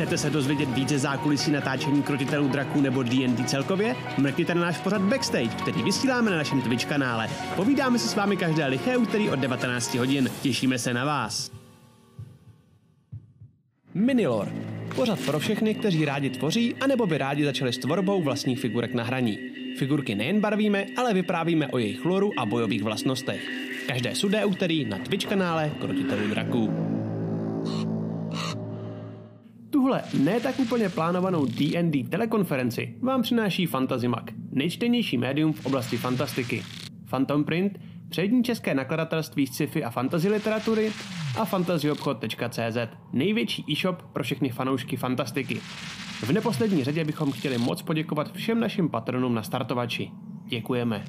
Chcete se dozvědět více zákulisí natáčení Krotitelů draků nebo D&D celkově? Mrkněte na náš pořad Backstage, který vysíláme na našem Twitch kanále. Povídáme se s vámi každé liché úterý od 19 hodin. Těšíme se na vás. Minilor. Pořad pro všechny, kteří rádi tvoří, anebo by rádi začali s tvorbou vlastních figurek na hraní. Figurky nejen barvíme, ale vyprávíme o jejich loru a bojových vlastnostech. Každé sudé úterý na Twitch kanále Krotitelů draků. Tuhle ne tak úplně plánovanou D&D telekonferenci vám přináší FantasyMag, nejčtenější médium v oblasti fantastiky. Phantom Print, přední české nakladatelství sci-fi a fantasy literatury a fantasyobchod.cz, největší e-shop pro všechny fanoušky fantastiky. V neposlední řadě bychom chtěli moc poděkovat všem našim patronům na startovači. Děkujeme.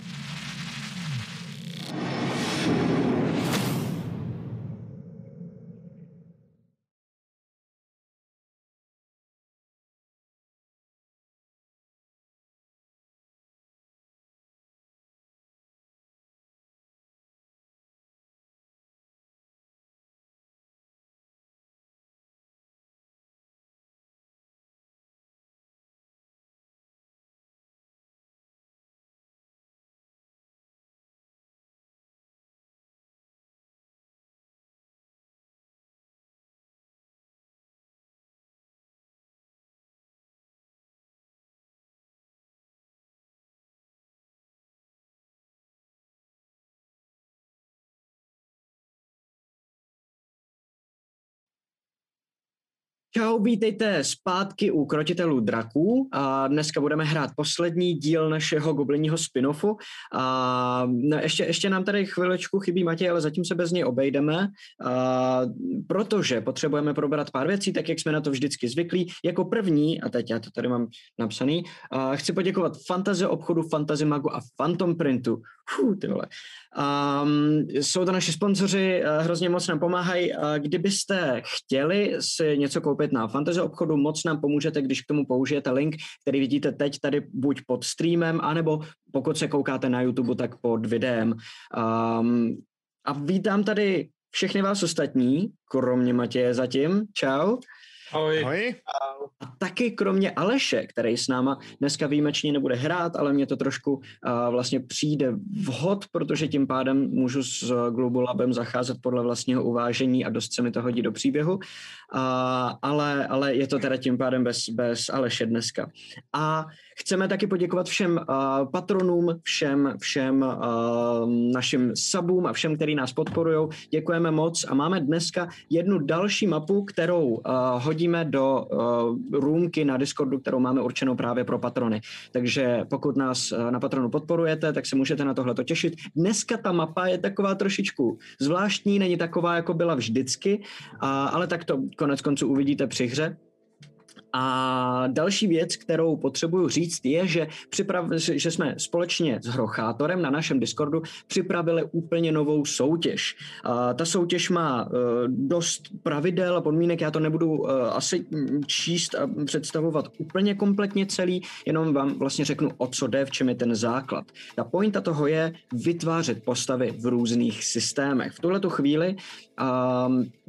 Čau, vítejte zpátky u Krotitelů draků a dneska budeme hrát poslední díl našeho goblinního spin-offu a ještě nám tady chvilečku chybí Matěj, ale zatím se bez něj obejdeme, protože potřebujeme probrat pár věcí, tak jak jsme na to vždycky zvyklí. Jako první, a teď já to tady mám napsaný, chci poděkovat Fantasy obchodu, Fantasy Magu a Phantom Printu. Ty vole. Jsou to naši sponzoři, hrozně moc nám pomáhají. Kdybyste chtěli si něco koupit na Fantasy obchodu, moc nám pomůžete, když k tomu použijete link, který vidíte teď tady buď pod streamem, anebo pokud se koukáte na YouTube, tak pod videem. A vítám tady všechny vás ostatní, kromě Matěje zatím. Čau. Ahoj. A taky kromě Aleše, který s náma dneska výjimečně nebude hrát, ale mě to trošku vlastně přijde vhod, protože tím pádem můžu s Glubulabem zacházet podle vlastního uvážení a dost se mi to hodí do příběhu. Ale je to teda tím pádem bez Aleše dneska. A chceme taky poděkovat všem patronům, všem našim subům a všem, který nás podporujou. Děkujeme moc a máme dneska jednu další mapu, kterou hodíme do roomky na Discordu, kterou máme určenou právě pro patrony. Takže pokud nás na patronu podporujete, tak se můžete na tohleto těšit. Dneska ta mapa je taková trošičku zvláštní, není taková, jako byla vždycky, ale tak to konec konců uvidíte při hře. A další věc, kterou potřebuju říct, je, že jsme společně s Hrochátorem na našem Discordu připravili úplně novou soutěž. Ta soutěž má dost pravidel a podmínek, já to nebudu asi číst a představovat úplně kompletně celý, jenom vám vlastně řeknu, o co jde, v čem je ten základ. Ta pointa toho je vytvářet postavy v různých systémech. V tuhletu chvíli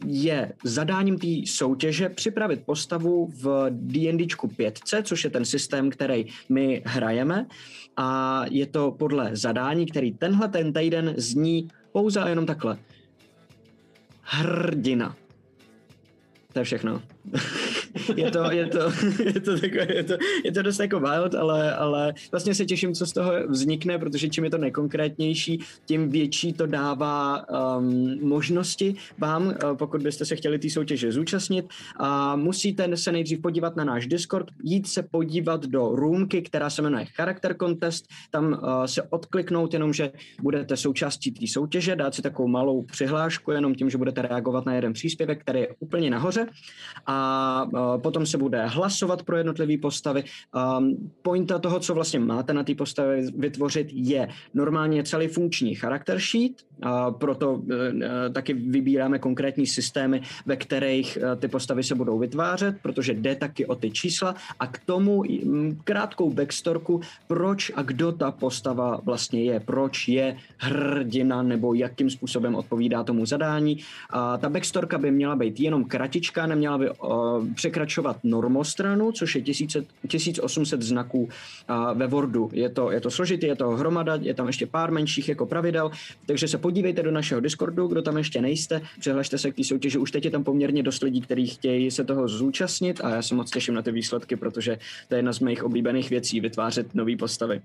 je zadáním té soutěže připravit postavu v D&Dčku 5C, což je ten systém, který my hrajeme, a je to podle zadání, který ten týden zní pouze a jenom takhle. Hrdina. To je všechno. Je to dost jako wild, ale vlastně se těším, co z toho vznikne, protože čím je to nekonkrétnější, tím větší to dává možnosti vám, pokud byste se chtěli té soutěže zúčastnit. A musíte se nejdřív podívat na náš Discord, jít se podívat do roomky, která se jmenuje Character Contest, tam se odkliknout, jenomže budete součástí té soutěže, dát si takovou malou přihlášku, jenom tím, že budete reagovat na jeden příspěvek, který je úplně nahoře. A potom se bude hlasovat pro jednotlivé postavy. Pointa toho, co vlastně máte na té postavě vytvořit, je normálně celý funkční charakter sheet, proto taky vybíráme konkrétní systémy, ve kterých ty postavy se budou vytvářet, protože jde taky o ty čísla a k tomu krátkou backstorku, proč a kdo ta postava vlastně je, proč je hrdina nebo jakým způsobem odpovídá tomu zadání. Ta backstorka by měla být jenom kratička, neměla by překvapit překračovat normostranu, což je 1800 znaků ve Wordu. Je to složitý, je to hromada, je tam ještě pár menších jako pravidel, takže se podívejte do našeho Discordu, kdo tam ještě nejste, přihlašte se k té soutěži, už teď je tam poměrně dost lidí, kteří chtějí se toho zúčastnit a já se moc těším na ty výsledky, protože to je jedna z mých oblíbených věcí, vytvářet nový postavy.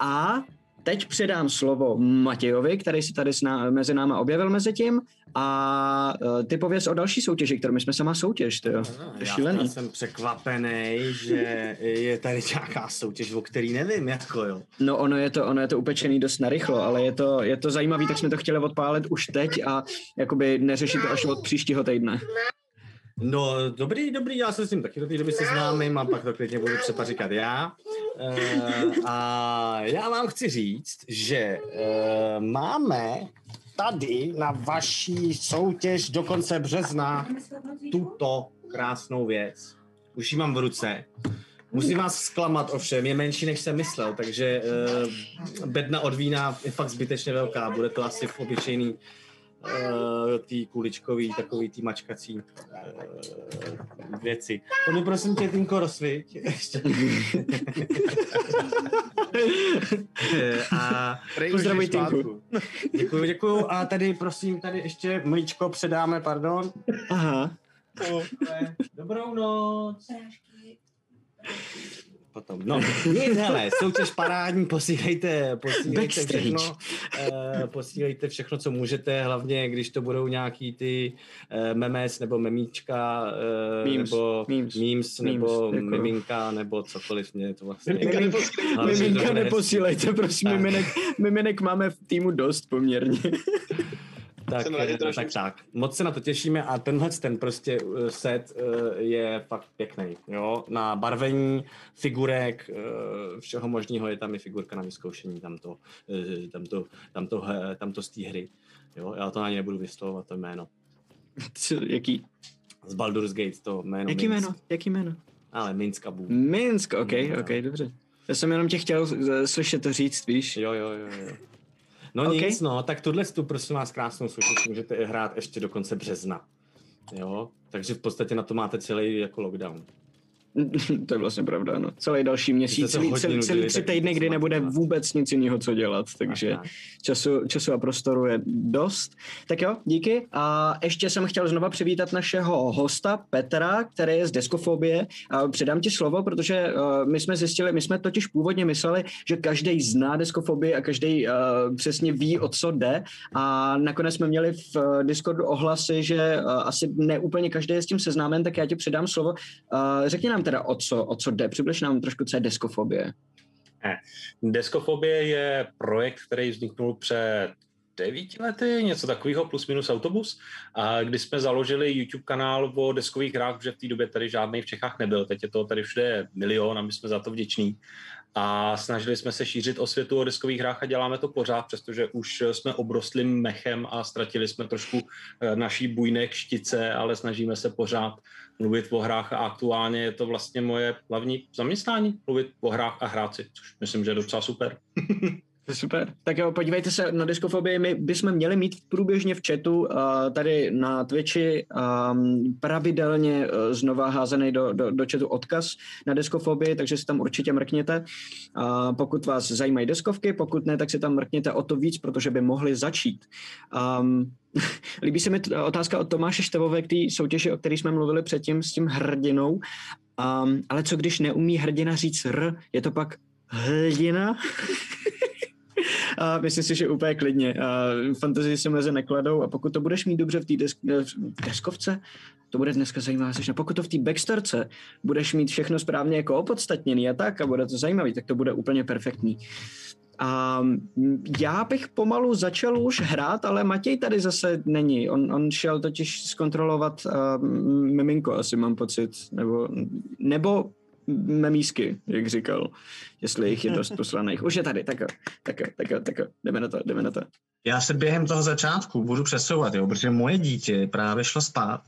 A teď předám slovo Matějovi, který se tady mezi náma objevil mezi tím a ty pověz o další soutěži, kterou my jsme sama soutěž. Já jsem překvapený, že je tady nějaká soutěž, o který nevím, jako jo. No ono je to upečený dost narychlo, ale je to zajímavý, tak jsme to chtěli odpálit už teď a jakoby neřešit to až od příštího týdne. No dobrý, já se s tím taky do té doby seznámím a pak to klidně budu třeba říkat já. A já vám chci říct, že máme tady na vaší soutěž do konce března tuto krásnou věc. Už ji mám v ruce. Musím vás zklamat ovšem, je menší, než jsem myslel, takže bedna od vína je fakt zbytečně velká, bude to asi v obyčejný tý kuličkový, takový tý mačkací věci. To mi prosím tě, Tinko, rozsviť. A pozdravuj Tinku. Děkuju. A tady prosím, tady ještě mlíčko předáme, pardon. Aha. Dobrou noc. Potom. No, nic, hele, soutěž parádní, posílejte všechno, co můžete, hlavně když to budou nějaký ty memes nebo memíčka, nebo memes, nebo jako miminka, nebo cokoliv, mě to vlastně. Miminka neposílejte, prosím, miminek máme v týmu dost poměrně. Tak. Moc se na to těšíme a tenhle prostě set je fakt pěkný. Jo? Na barvení figurek, všeho možného, je tam i figurka na vyzkoušení, tamto z té hry. Jo? Já to na ně nebudu vyslovovat, to jméno. Jaký? Z Baldur's Gate to jméno. Jaký jméno? Ale Minsc a Boo. Minsc, ok, dobře. Já jsem jenom tě chtěl slyšet to říct, víš? Jo. No okay. Nic, tak tuhle tu prosím vás krásnou soutěž můžete hrát ještě do konce března, jo, takže v podstatě na to máte celý jako lockdown. To je vlastně pravda, no. Celý další měsíc, celý 3 týdny, kdy nebude vůbec nic jiného, co dělat, takže času a prostoru je dost. Tak jo, díky. A ještě jsem chtěl znova přivítat našeho hosta Petra, který je z Deskofobie. A předám ti slovo, protože my jsme totiž původně mysleli, že každý zná Deskofobii a každý přesně ví, o co jde. A nakonec jsme měli v Discordu ohlasy, že asi ne úplně každý je s tím seznámen, tak já ti předám slovo. Řekni nám teda, o co jde. Přibliž nám trošku, co je Deskofobie. Deskofobie je projekt, který vzniknul před 9 lety, něco takového, plus minus autobus, kdy jsme založili YouTube kanál o deskových hrách, protože v té době tady žádný v Čechách nebyl. Teď je to tady všude milion a my jsme za to vděční. A snažili jsme se šířit osvětu o deskových hrách a děláme to pořád, přestože už jsme obrostli mechem a ztratili jsme trošku naší bujné kštice, ale snažíme se pořád mluvit o hrách a aktuálně je to vlastně moje hlavní zaměstnání, mluvit o hrách a hrát si, což myslím, že je docela super. Super. Tak jo, podívejte se na Deskofobii. My bychom měli mít průběžně v chatu tady na Twitchi pravidelně znova házený do chatu odkaz na Deskofobii, takže si tam určitě mrkněte. Pokud vás zajímají deskovky, pokud ne, tak si tam mrkněte o to víc, protože by mohli začít. Líbí se mi otázka od Tomáše Števové k té soutěži, o které jsme mluvili předtím s tím hrdinou. Ale co když neumí hrdina říct r, je to pak hrdina? Myslím si, že úplně klidně. Fantasy se mezi nekladou a pokud to budeš mít dobře v té deskovce, to bude dneska zajímavé. Pokud to v té backstorce budeš mít všechno správně jako opodstatněný a tak a bude to zajímavý, tak to bude úplně perfektní. Já bych pomalu začal už hrát, ale Matěj tady zase není. On šel totiž zkontrolovat miminko, asi mám pocit, nebo memísky, jak říkal, jestli jich je dost poslaných. Už je tady, tak jo, jdeme na to. Já se během toho začátku budu přesouvat, jo, protože moje dítě právě šlo spát,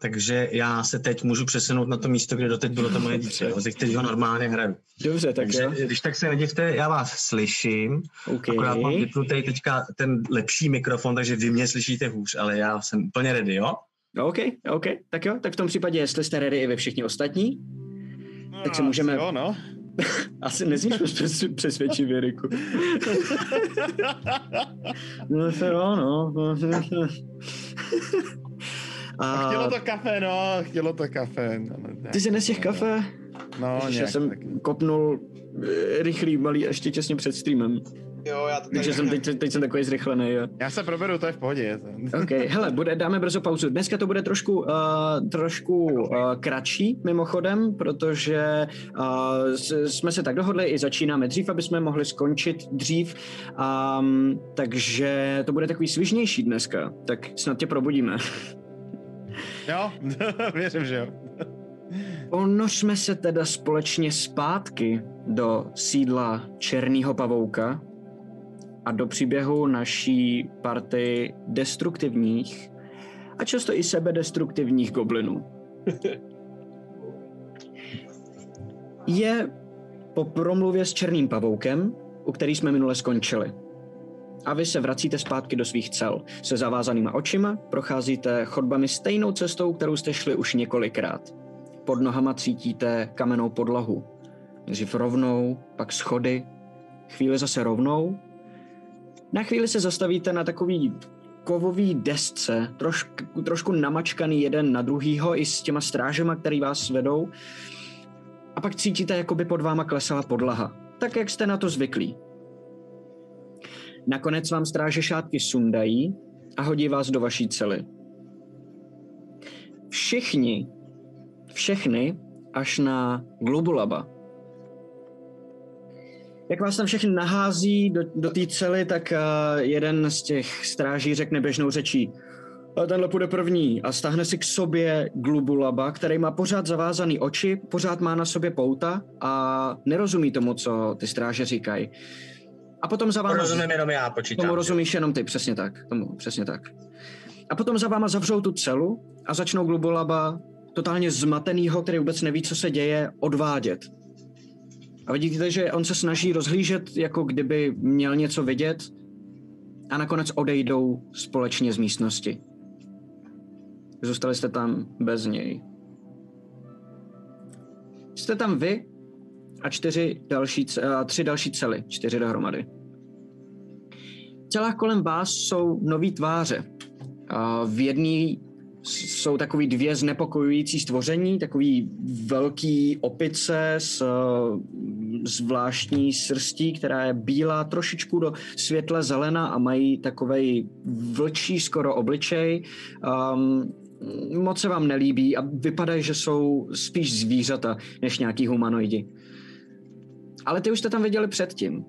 takže já se teď můžu přesunout na to místo, kde doteď bylo to moje dítě, jo, teď ho normálně hraju. Dobře, tak jo. Když tak se nedivte, já vás slyším, okay. Akorát mám vypnutý teďka ten lepší mikrofon, takže vy mě slyšíte hůř, ale já jsem úplně ready, jo? OK, tak jo, tak v tom případě, jestli jste ready i ve všichni ostatní, no, tak se můžeme... Jo, no. Asi nezníš přesvědčivě, Riku. No se jo, no. A chtělo to kafe, no, chtělo to kafe. No, ty jsi dnes těch kafe? No, nějak. Já jsem kopnul rychlý malý ještě těsně před streamem. Jo, já to tady... Takže jsem teď jsem takový zrychlený. Jo. Já se proberu, to je v pohodě. OK, hele, dáme brzo pauzu. Dneska to bude trošku kratší, mimochodem, protože jsme se tak dohodli i začínáme dřív, aby jsme mohli skončit dřív. Takže to bude takový svižnější dneska, tak snad tě probudíme. Jo, věřím, že jo. Ponořme se teda společně zpátky do sídla Černého pavouka a do příběhu naší party destruktivních a často i sebedestruktivních goblinů. Je po promluvě s Černým pavoukem, u který jsme minule skončili. A vy se vracíte zpátky do svých cel. Se zavázanýma očima procházíte chodbami stejnou cestou, kterou jste šli už několikrát. Pod nohama cítíte kamennou podlahu. Nejdřív rovnou, pak schody, chvíli zase rovnou. Na chvíli se zastavíte na takový kovový desce, trošku namačkaný jeden na druhýho i s těma strážema, který vás vedou. A pak cítíte, jako by pod váma klesala podlaha. Tak, jak jste na to zvyklí. Nakonec vám stráže šátky sundají a hodí vás do vaší cely. Všechny až na Glubulaba. Jak vás tam všechny nahází do té cely, tak jeden z těch stráží řekne běžnou řečí a tenhle půjde první a stáhne si k sobě Glubulaba, který má pořád zavázaný oči, pořád má na sobě pouta a nerozumí tomu, co ty stráže říkají. A potom za váma... Rozumím jenom já, počítám. Tomu rozumíš jenom ty, přesně tak. A potom za váma zavřou tu celu a začnou Glubulaba, totálně zmatenýho, který vůbec neví, co se děje, odvádět. A vidíte, že on se snaží rozhlížet, jako kdyby měl něco vidět a nakonec odejdou společně z místnosti. Zůstali jste tam bez něj. Jste tam vy a tři další cely, 4 dohromady. Celá kolem vás jsou nový tváře. V jedné jsou takový 2 znepokojující stvoření, takový velký opice s zvláštní srstí, která je bílá, trošičku do světle zelená a mají takovej vlčí skoro obličej. Moc se vám nelíbí a vypadají, že jsou spíš zvířata než nějaký humanoidi. Ale ty už jste tam viděli předtím.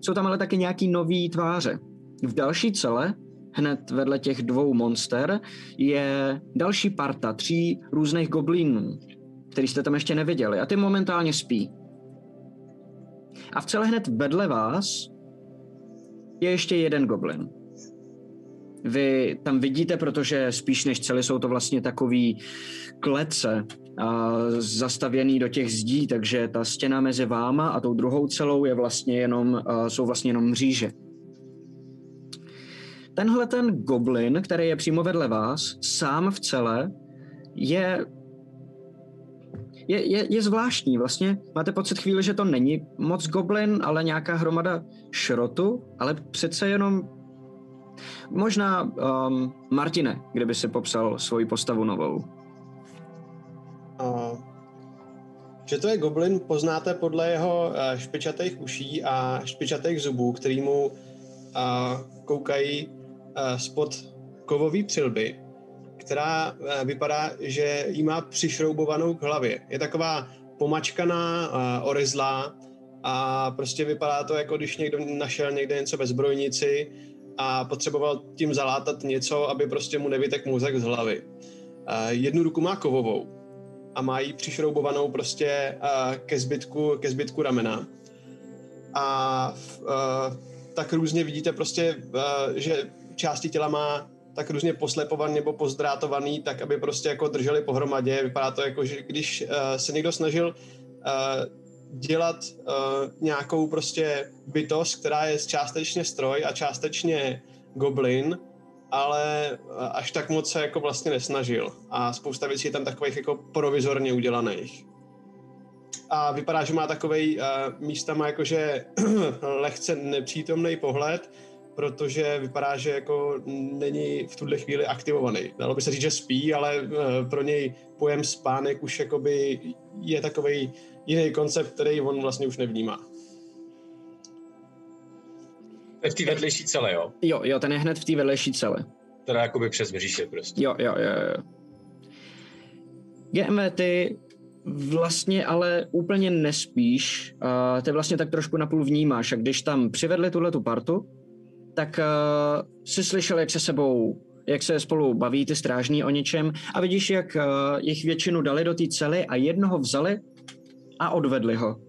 Jsou tam ale taky nějaký nový tváře. V další cele, hned vedle těch 2 monster, je další parta 3 různých goblínů, který jste tam ještě neviděli a ty momentálně spí. A v cele hned vedle vás je ještě jeden goblin. Vy tam vidíte, protože spíš než cely jsou to vlastně takový klece zastavěný do těch zdí, takže ta stěna mezi váma a tou druhou celou je vlastně jenom, jsou vlastně jenom mříže. Tenhle ten goblin, který je přímo vedle vás, sám v cele, je zvláštní vlastně. Máte pocit chvíli, že to není moc goblin, ale nějaká hromada šrotu, ale přece jenom možná Martine, kdyby si popsal svoji postavu novou. Že to je goblin, poznáte podle jeho špičatých uší a špičatých zubů, který mu koukají spod kovové přilby, která vypadá, že jí má přišroubovanou k hlavě. Je taková pomačkaná, orezlá a prostě vypadá to, jako když někdo našel někde něco ve zbrojnici a potřeboval tím zalátat něco, aby prostě mu nevytek mozek z hlavy. Jednu ruku má kovovou a má ji přišroubovanou prostě ke zbytku ramena. A tak různě vidíte prostě, že části těla má tak různě poslepovaný nebo pozdrátovaný, tak aby prostě jako drželi pohromadě. Vypadá to jako, že když se někdo snažil dělat nějakou prostě bytost, která je částečně stroj a částečně goblin ale až tak moc se jako vlastně nesnažil. A spousta věcí je tam takových jako provizorně udělaných. A vypadá, že má takovej místama jakože lehce nepřítomný pohled, protože vypadá, že jako není v tuhle chvíli aktivovaný. Dalo by se říct, že spí, ale pro něj pojem spánek už jakoby je takovej jiný koncept, který on vlastně už nevnímá. V té vedlejší cele, jo? Jo, ten je hned v té vedlejší cele. Teda jakoby přes mříše prostě. Jo. GMV, ty vlastně ale úplně nespíš, ty vlastně tak trošku napůl vnímáš a když tam přivedli tuhletu partu, tak jsi slyšel, jak se sebou, jak se spolu baví ty strážní o něčem a vidíš, jak jich většinu dali do té cely a jednoho vzali a odvedli ho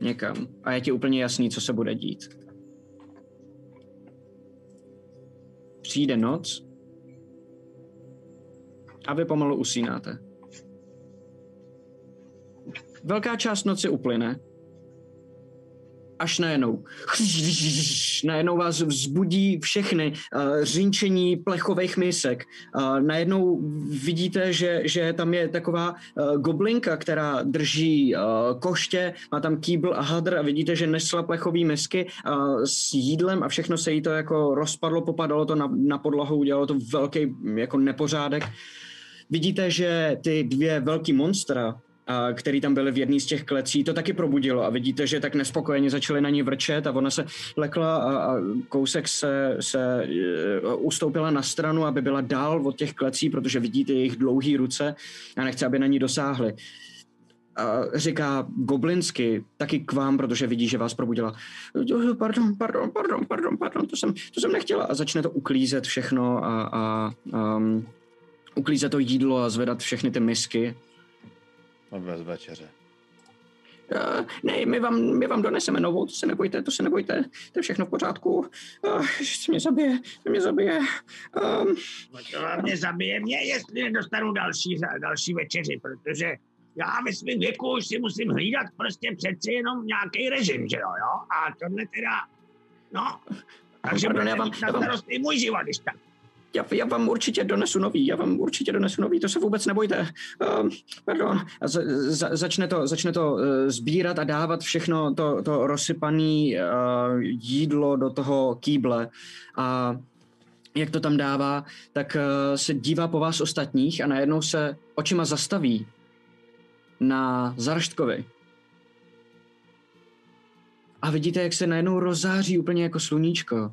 někam. A je ti úplně jasný, co se bude dít. Přijde noc a vy pomalu usínáte. Velká část noci uplyne. Až najednou vás vzbudí všechny řinčení plechových misek. Najednou vidíte, že tam je taková goblinka, která drží koště, má tam kýbl a hadr a vidíte, že nesla plechový misky s jídlem a všechno se jí to jako rozpadlo, popadalo to na podlahu, udělalo to velký jako nepořádek. Vidíte, že ty dvě velký monstra, který tam byli v jedné z těch klecí, to taky probudilo a vidíte, že tak nespokojeně začali na ní vrčet a ona se lekla a kousek se ustoupila na stranu, aby byla dál od těch klecí, protože vidíte jejich dlouhé ruce a nechce, aby na ní dosáhli. A říká goblinsky taky k vám, protože vidí, že vás probudila. Pardon, to jsem nechtěla. A začne to uklízet všechno a uklízet to jídlo a zvedat všechny ty misky. Odvez večeře. Ne, my vám doneseme novou, to se nebojte, to je všechno v pořádku. Mě zabije. Mě zabije, jestli nedostanu další večeři, protože já ve svým věku už si musím hlídat prostě přeci jenom nějaký režim, že jo? A tohle teda, no, takže na starost i můj život, když tak. Já vám určitě donesu nový, to se vůbec nebojte. Pardon. A začne to sbírat a dávat všechno to rozsypané jídlo do toho kýble. A jak to tam dává, tak se dívá po vás ostatních a najednou se očima zastaví na Zarštkovi. A vidíte, jak se najednou rozáří úplně jako sluníčko.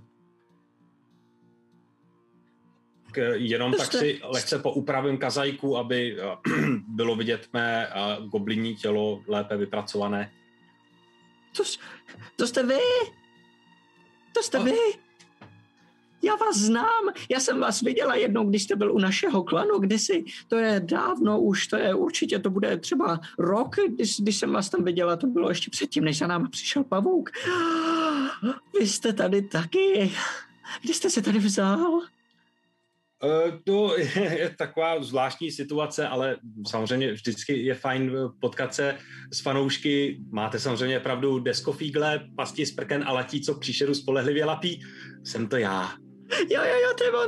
Jenom tak si lehce poupravím kazajku, aby bylo vidět mé goblinní tělo lépe vypracované. To jste vy! Já vás znám, já jsem vás viděla jednou, když jste byl u našeho klanu kdysi, to je dávno už, to je určitě, to bude třeba rok, když jsem vás tam viděla, to bylo ještě předtím, než za náma přišel pavouk. Vy jste tady taky, kde jste se tady vzal? To je taková zvláštní situace, ale samozřejmě vždycky je fajn potkat se s fanoušky. Máte samozřejmě pravdu, deskofígle, pasti z prken a latí, co příšeru spolehlivě lapí. Jsem to já. Jo,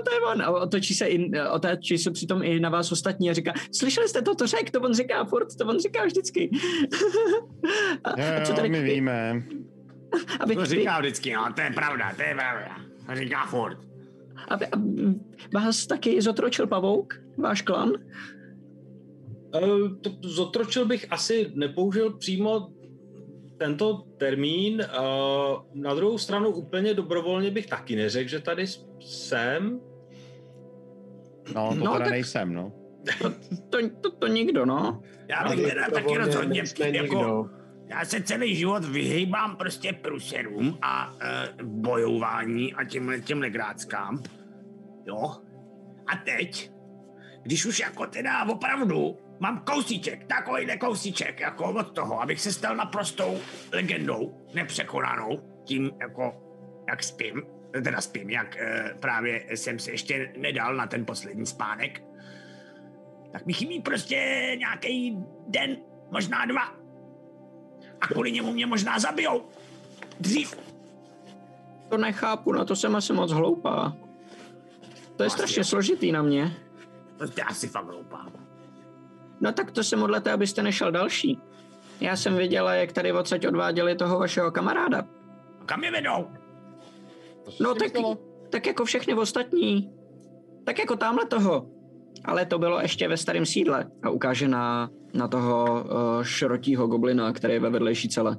to je on. A otočí se přitom i na vás ostatní a říká, slyšeli jste to řek, to on říká vždycky. A co tady... my víme. To říká vždycky, no, to je pravda. To říká furt. A vás taky zotročil pavouk, váš klan? Zotročil bych asi, nepoužil přímo tento termín. Na druhou stranu úplně dobrovolně bych taky neřekl, že tady jsem. No, nejsem. To nikdo, no. Já bych teda taky rozhodně jako... Já se celý život vyhýbám prostě průserům a bojování a těm legráckám. Jo. A teď, když už jako teda opravdu mám kousíček, takovýhle kousíček, jako od toho, abych se stal naprostou legendou, nepřekonanou, tím jako, jak spím, jak právě jsem se ještě nedal na ten poslední spánek, tak mi chybí prostě nějaký den, možná dva. A kvůli němu mě možná zabijou. Dřív. To nechápu, na to jsem asi moc hloupá. To je strašně složitý na mě. To jste asi fakt hloupá. No tak to jsem odleté, abyste nešel další. Já jsem viděla, jak tady odsaď odváděli toho vašeho kamaráda. A kam je vedou? No tak jako všechny ostatní. Tak jako tamhle toho. Ale to bylo ještě ve starém sídle. A ukáže na toho šrotího goblina, který je ve vedlejší cele.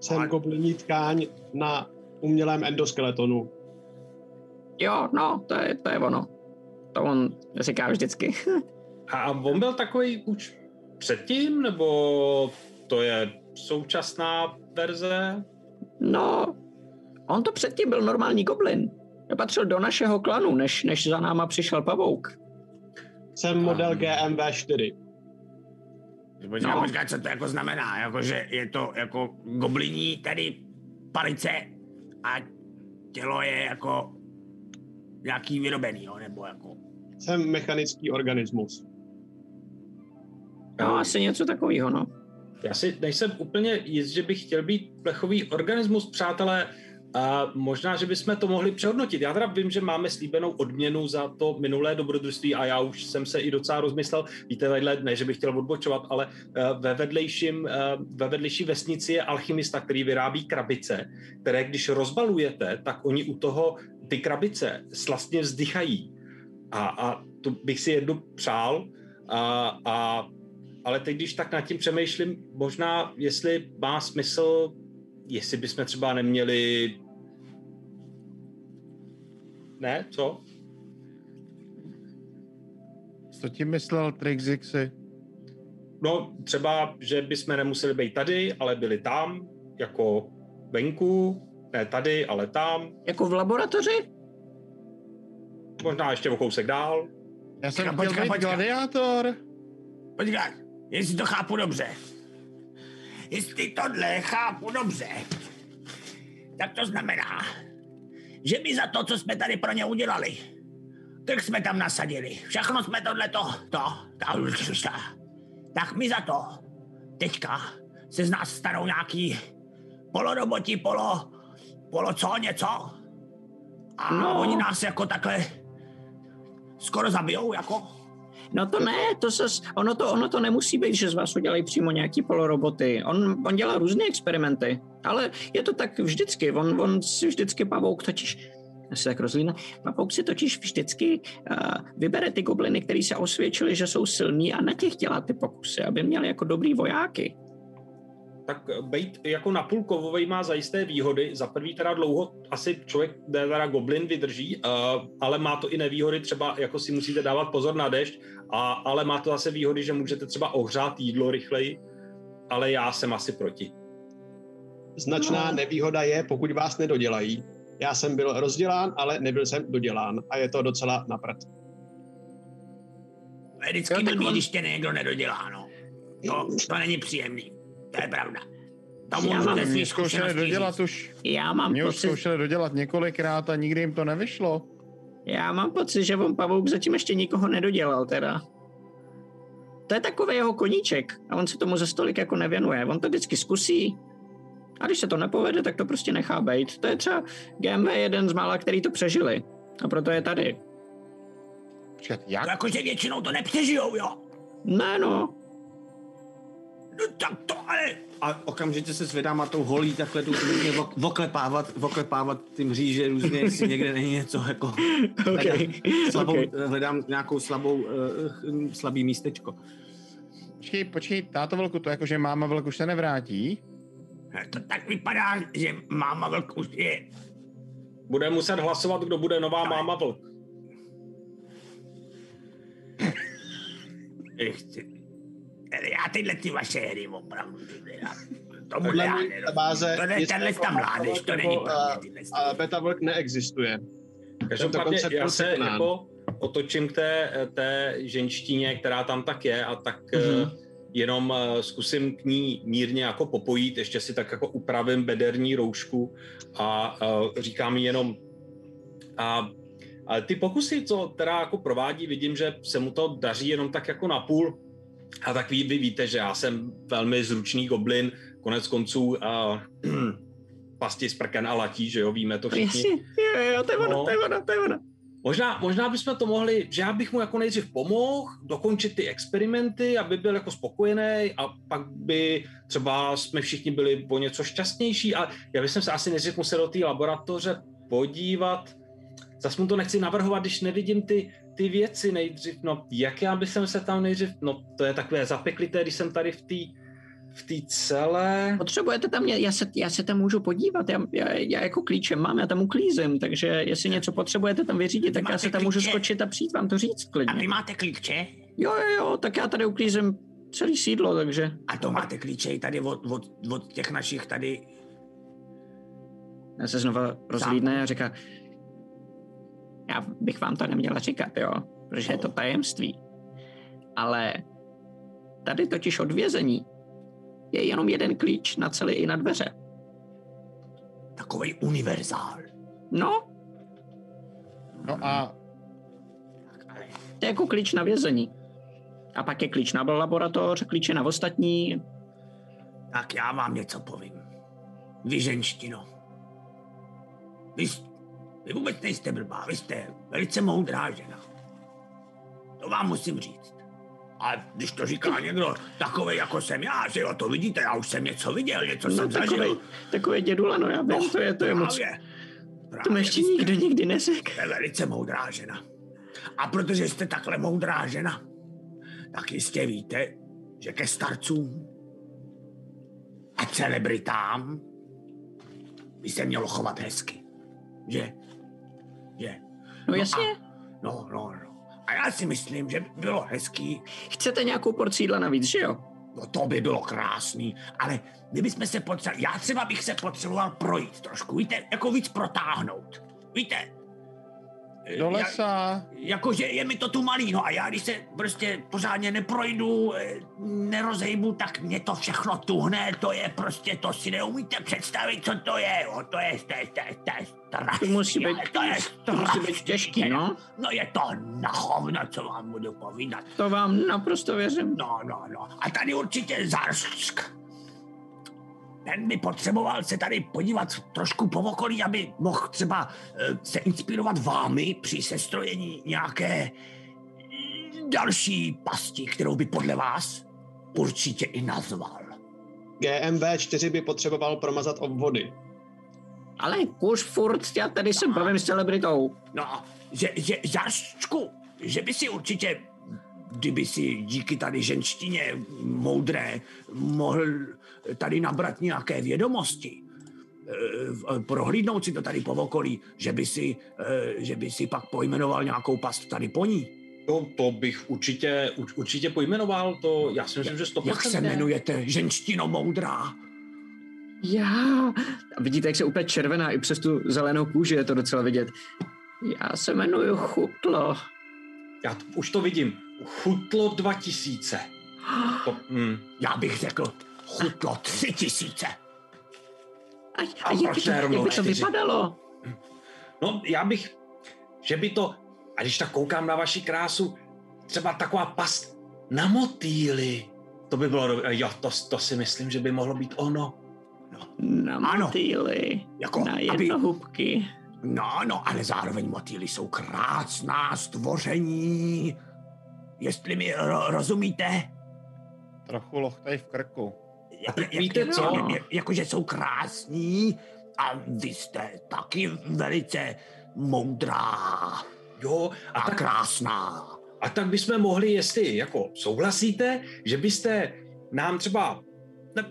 Jsem gobliní tkáň na umělém endoskeletonu. Jo, no, to je ono. To on říká vždycky. A on byl takový už předtím, nebo to je současná verze? No, on to předtím byl normální goblin. Patřil do našeho klanu, než za náma přišel pavouk. Jsem model GMV4. No. Počkej, co to jako znamená? Jako, že je to jako gobliní tady palice a tělo je jako nějaký vyrobený, jo? Nebo jako... Jsem mechanický organismus. No, asi něco takového, no. Já si nejsem úplně jist, že bych chtěl být plechový organismus, přátelé. Možná, že bychom to mohli přehodnotit. Já teda vím, že máme slíbenou odměnu za to minulé dobrodružství a já už jsem se i docela rozmyslel. Víte, tadyhle, ne, že bych chtěl odbočovat, ale ve vedlejší vesnici je alchymista, který vyrábí krabice, které když rozbalujete, tak oni u toho ty krabice slastně vzdychají. A to bych si jednu přál, ale teď, když tak nad tím přemýšlím, možná, jestli má smysl, jestli bychom třeba neměli... Ne? Co? Co ti myslel Trixixy? No, třeba, že bychom nemuseli být tady, ale byli tam, jako venku, ne tady, ale tam. Jako v laboratoři? Možná ještě o kousek dál. Já jsem chtěl být gladiátor. Počkej, jestli to chápu dobře. Jestli tohle chápu dobře, tak to znamená, že my za to, co jsme tady pro ně udělali, tak jsme tam nasadili. Všechno jsme tak my za to teďka se z nás stanou nějaký poloroboti, polo co, něco. A oni nás jako takhle skoro zabijou, jako. No to ne, ono to nemusí být, že z vás udělají přímo nějaký poloroboty. On dělá různé experimenty, ale je to tak vždycky. On si vždycky pavouk totiž, asi tak rozlíne, pavouk si totiž vždycky vybere ty gobliny, které se osvědčily, že jsou silní a na těch dělá ty pokusy, aby měli jako dobrý vojáky. Tak být jako napůl kovovej má zajisté výhody. Za prvý teda dlouho asi člověk, teda goblin vydrží, ale má to i nevýhody, třeba jako si musíte dávat pozor na dešť, ale má to zase výhody, že můžete třeba ohřát jídlo rychleji, ale já jsem asi proti. Značná nevýhoda je, pokud vás nedodělají. Já jsem byl rozdělán, ale nebyl jsem dodělán a je to docela na prd. Vždycky byl, když tě někdo nedodělá, no. To není příjemný. To je pravda. Mě zkoušeli dodělat už. Mě už zkoušeli dodělat několikrát a nikdy jim to nevyšlo. Já mám pocit, že on pavouk zatím ještě nikoho nedodělal teda. To je takový jeho koníček a on se tomu za stolik jako nevěnuje. On to vždycky zkusí a když se to nepovede, tak to prostě nechá bejt. To je třeba GMV jeden z mála, který to přežili a proto je tady. Jakože většinou to nepřežijou, jo? Ne, no. No tak to ale... A okamžitě se zvedám a tou holí takhle tu oklepávat ty mříže různě, jestli někde není něco jako... Hledám nějakou slabý místečko. Počkej, táto vlku, to jakože máma vlk už se nevrátí? To tak vypadá, že máma vlk už je... Bude muset hlasovat, kdo bude nová máma vlk. Já tyhle ty vaše hry opravdu tomuhle já nerozumím. Tenhle tam mládež, to není pravdě. Beta vlk neexistuje. Každopádně já se jako otočím k té ženštině, která tam tak je a tak jenom zkusím k ní mírně jako popojit, ještě si tak jako upravím bederní roušku a říkám jenom a ty pokusy, co teda jako provádí, vidím, že se mu to daří jenom tak jako napůl. A tak vy víte, že já jsem velmi zručný goblin, konec konců pasti z prken a latí, že jo, víme to všichni. Jo, to je ono. Možná bychom to mohli, že já bych mu jako nejdřív pomohl dokončit ty experimenty, aby byl jako spokojený a pak by třeba jsme všichni byli o něco šťastnější a já bych se asi nejdřív musel do té laboratoře podívat. Zas mu to nechci navrhovat, když nevidím ty věci nejdřív, no jak já bych se tam nejdřív, no to je takové zapeklité, když jsem tady v té celé... Potřebujete tam, já se tam můžu podívat, já jako klíčem mám, já tam uklízím, takže jestli něco potřebujete tam vyřídit, tak já se tam můžu skočit a přijít vám to říct klidně. A vy máte klíče? Jo, tak já tady uklízím celý sídlo, takže... A to máte klíče i tady od těch našich tady... Já se znova rozlídne a říká, já bych vám to neměla říkat, jo, protože je to tajemství. Ale tady totiž od vězení je jenom jeden klíč na celý i na dveře. Takovej univerzál. No a... To je jako klíč na vězení. A pak je klíč na laboratoř, klíč je na ostatní. Tak já vám něco povím. Vy ženštino. Vy vůbec nejste blbá, vy jste velice moudrá žena. To vám musím říct. A když to říká někdo takovej, jako jsem já, že jo, to vidíte, já už jsem něco viděl, něco jsem zažil. Takové dědula, no já vím, to je moc. To mi ještě nikdy neřekl. To je velice moudrá žena. A protože jste takhle moudrá žena, tak jistě víte, že ke starcům a celebritám by se mělo chovat hezky. Že? No jasně. No. A já si myslím, že by bylo hezký. Chcete nějakou porci jídla navíc, že jo? No to by bylo krásný, ale kdybychom se potřebovali, já třeba bych se potřeboval projít trošku, víte, jako víc protáhnout, víte? Do lesa. Jakože je mi to tu malý, no a já když se prostě pořádně neprojdu, nerozejbu, tak mě to všechno tuhne, to je prostě, to si neumíte představit, co to je, jo, to je strašný, to musí být těžký, no? No je to nachovno, co vám budu povídat. To vám naprosto věřím. No, a tady určitě Zarsk. Ten by potřeboval se tady podívat trošku po okolí, aby mohl třeba se inspirovat vámi při sestrojení nějaké další pasti, kterou by podle vás určitě i nazval. GMV4 by potřeboval promazat obvody. Ale už furt, já tady se bavím s celebritou. No, že Zašku, že by si určitě, kdyby si díky tady ženštině moudré mohl tady nabrat nějaké vědomosti, prohlídnout si to tady po okolí, že by si pak pojmenoval nějakou past tady po ní. To bych určitě pojmenoval, to já si myslím, že 100%. Jak se jmenujete, ženštino moudrá? Já. Vidíte, jak se úplně červená i přes tu zelenou kůži, je to docela vidět. Já se jmenuji Chutlo. Já už to vidím. Chutlo 2000. Já bych řekl Chutlo 3000. A jak by to vypadalo? No, já bych, že by to, a když tak koukám na vaši krásu, třeba taková past na motýly. To by bylo dobré. Jo, to si myslím, že by mohlo být ono. Na motýly, jako, na jednohubky. No, ale zároveň motýly jsou krásná stvoření. Jestli mi rozumíte? Trochu lochtaj v krku. Víte co? Jakože jsou krásní a vy jste taky velice moudrá. Jo, a tak, krásná. A tak bychom mohli, jestli jako souhlasíte, že byste nám třeba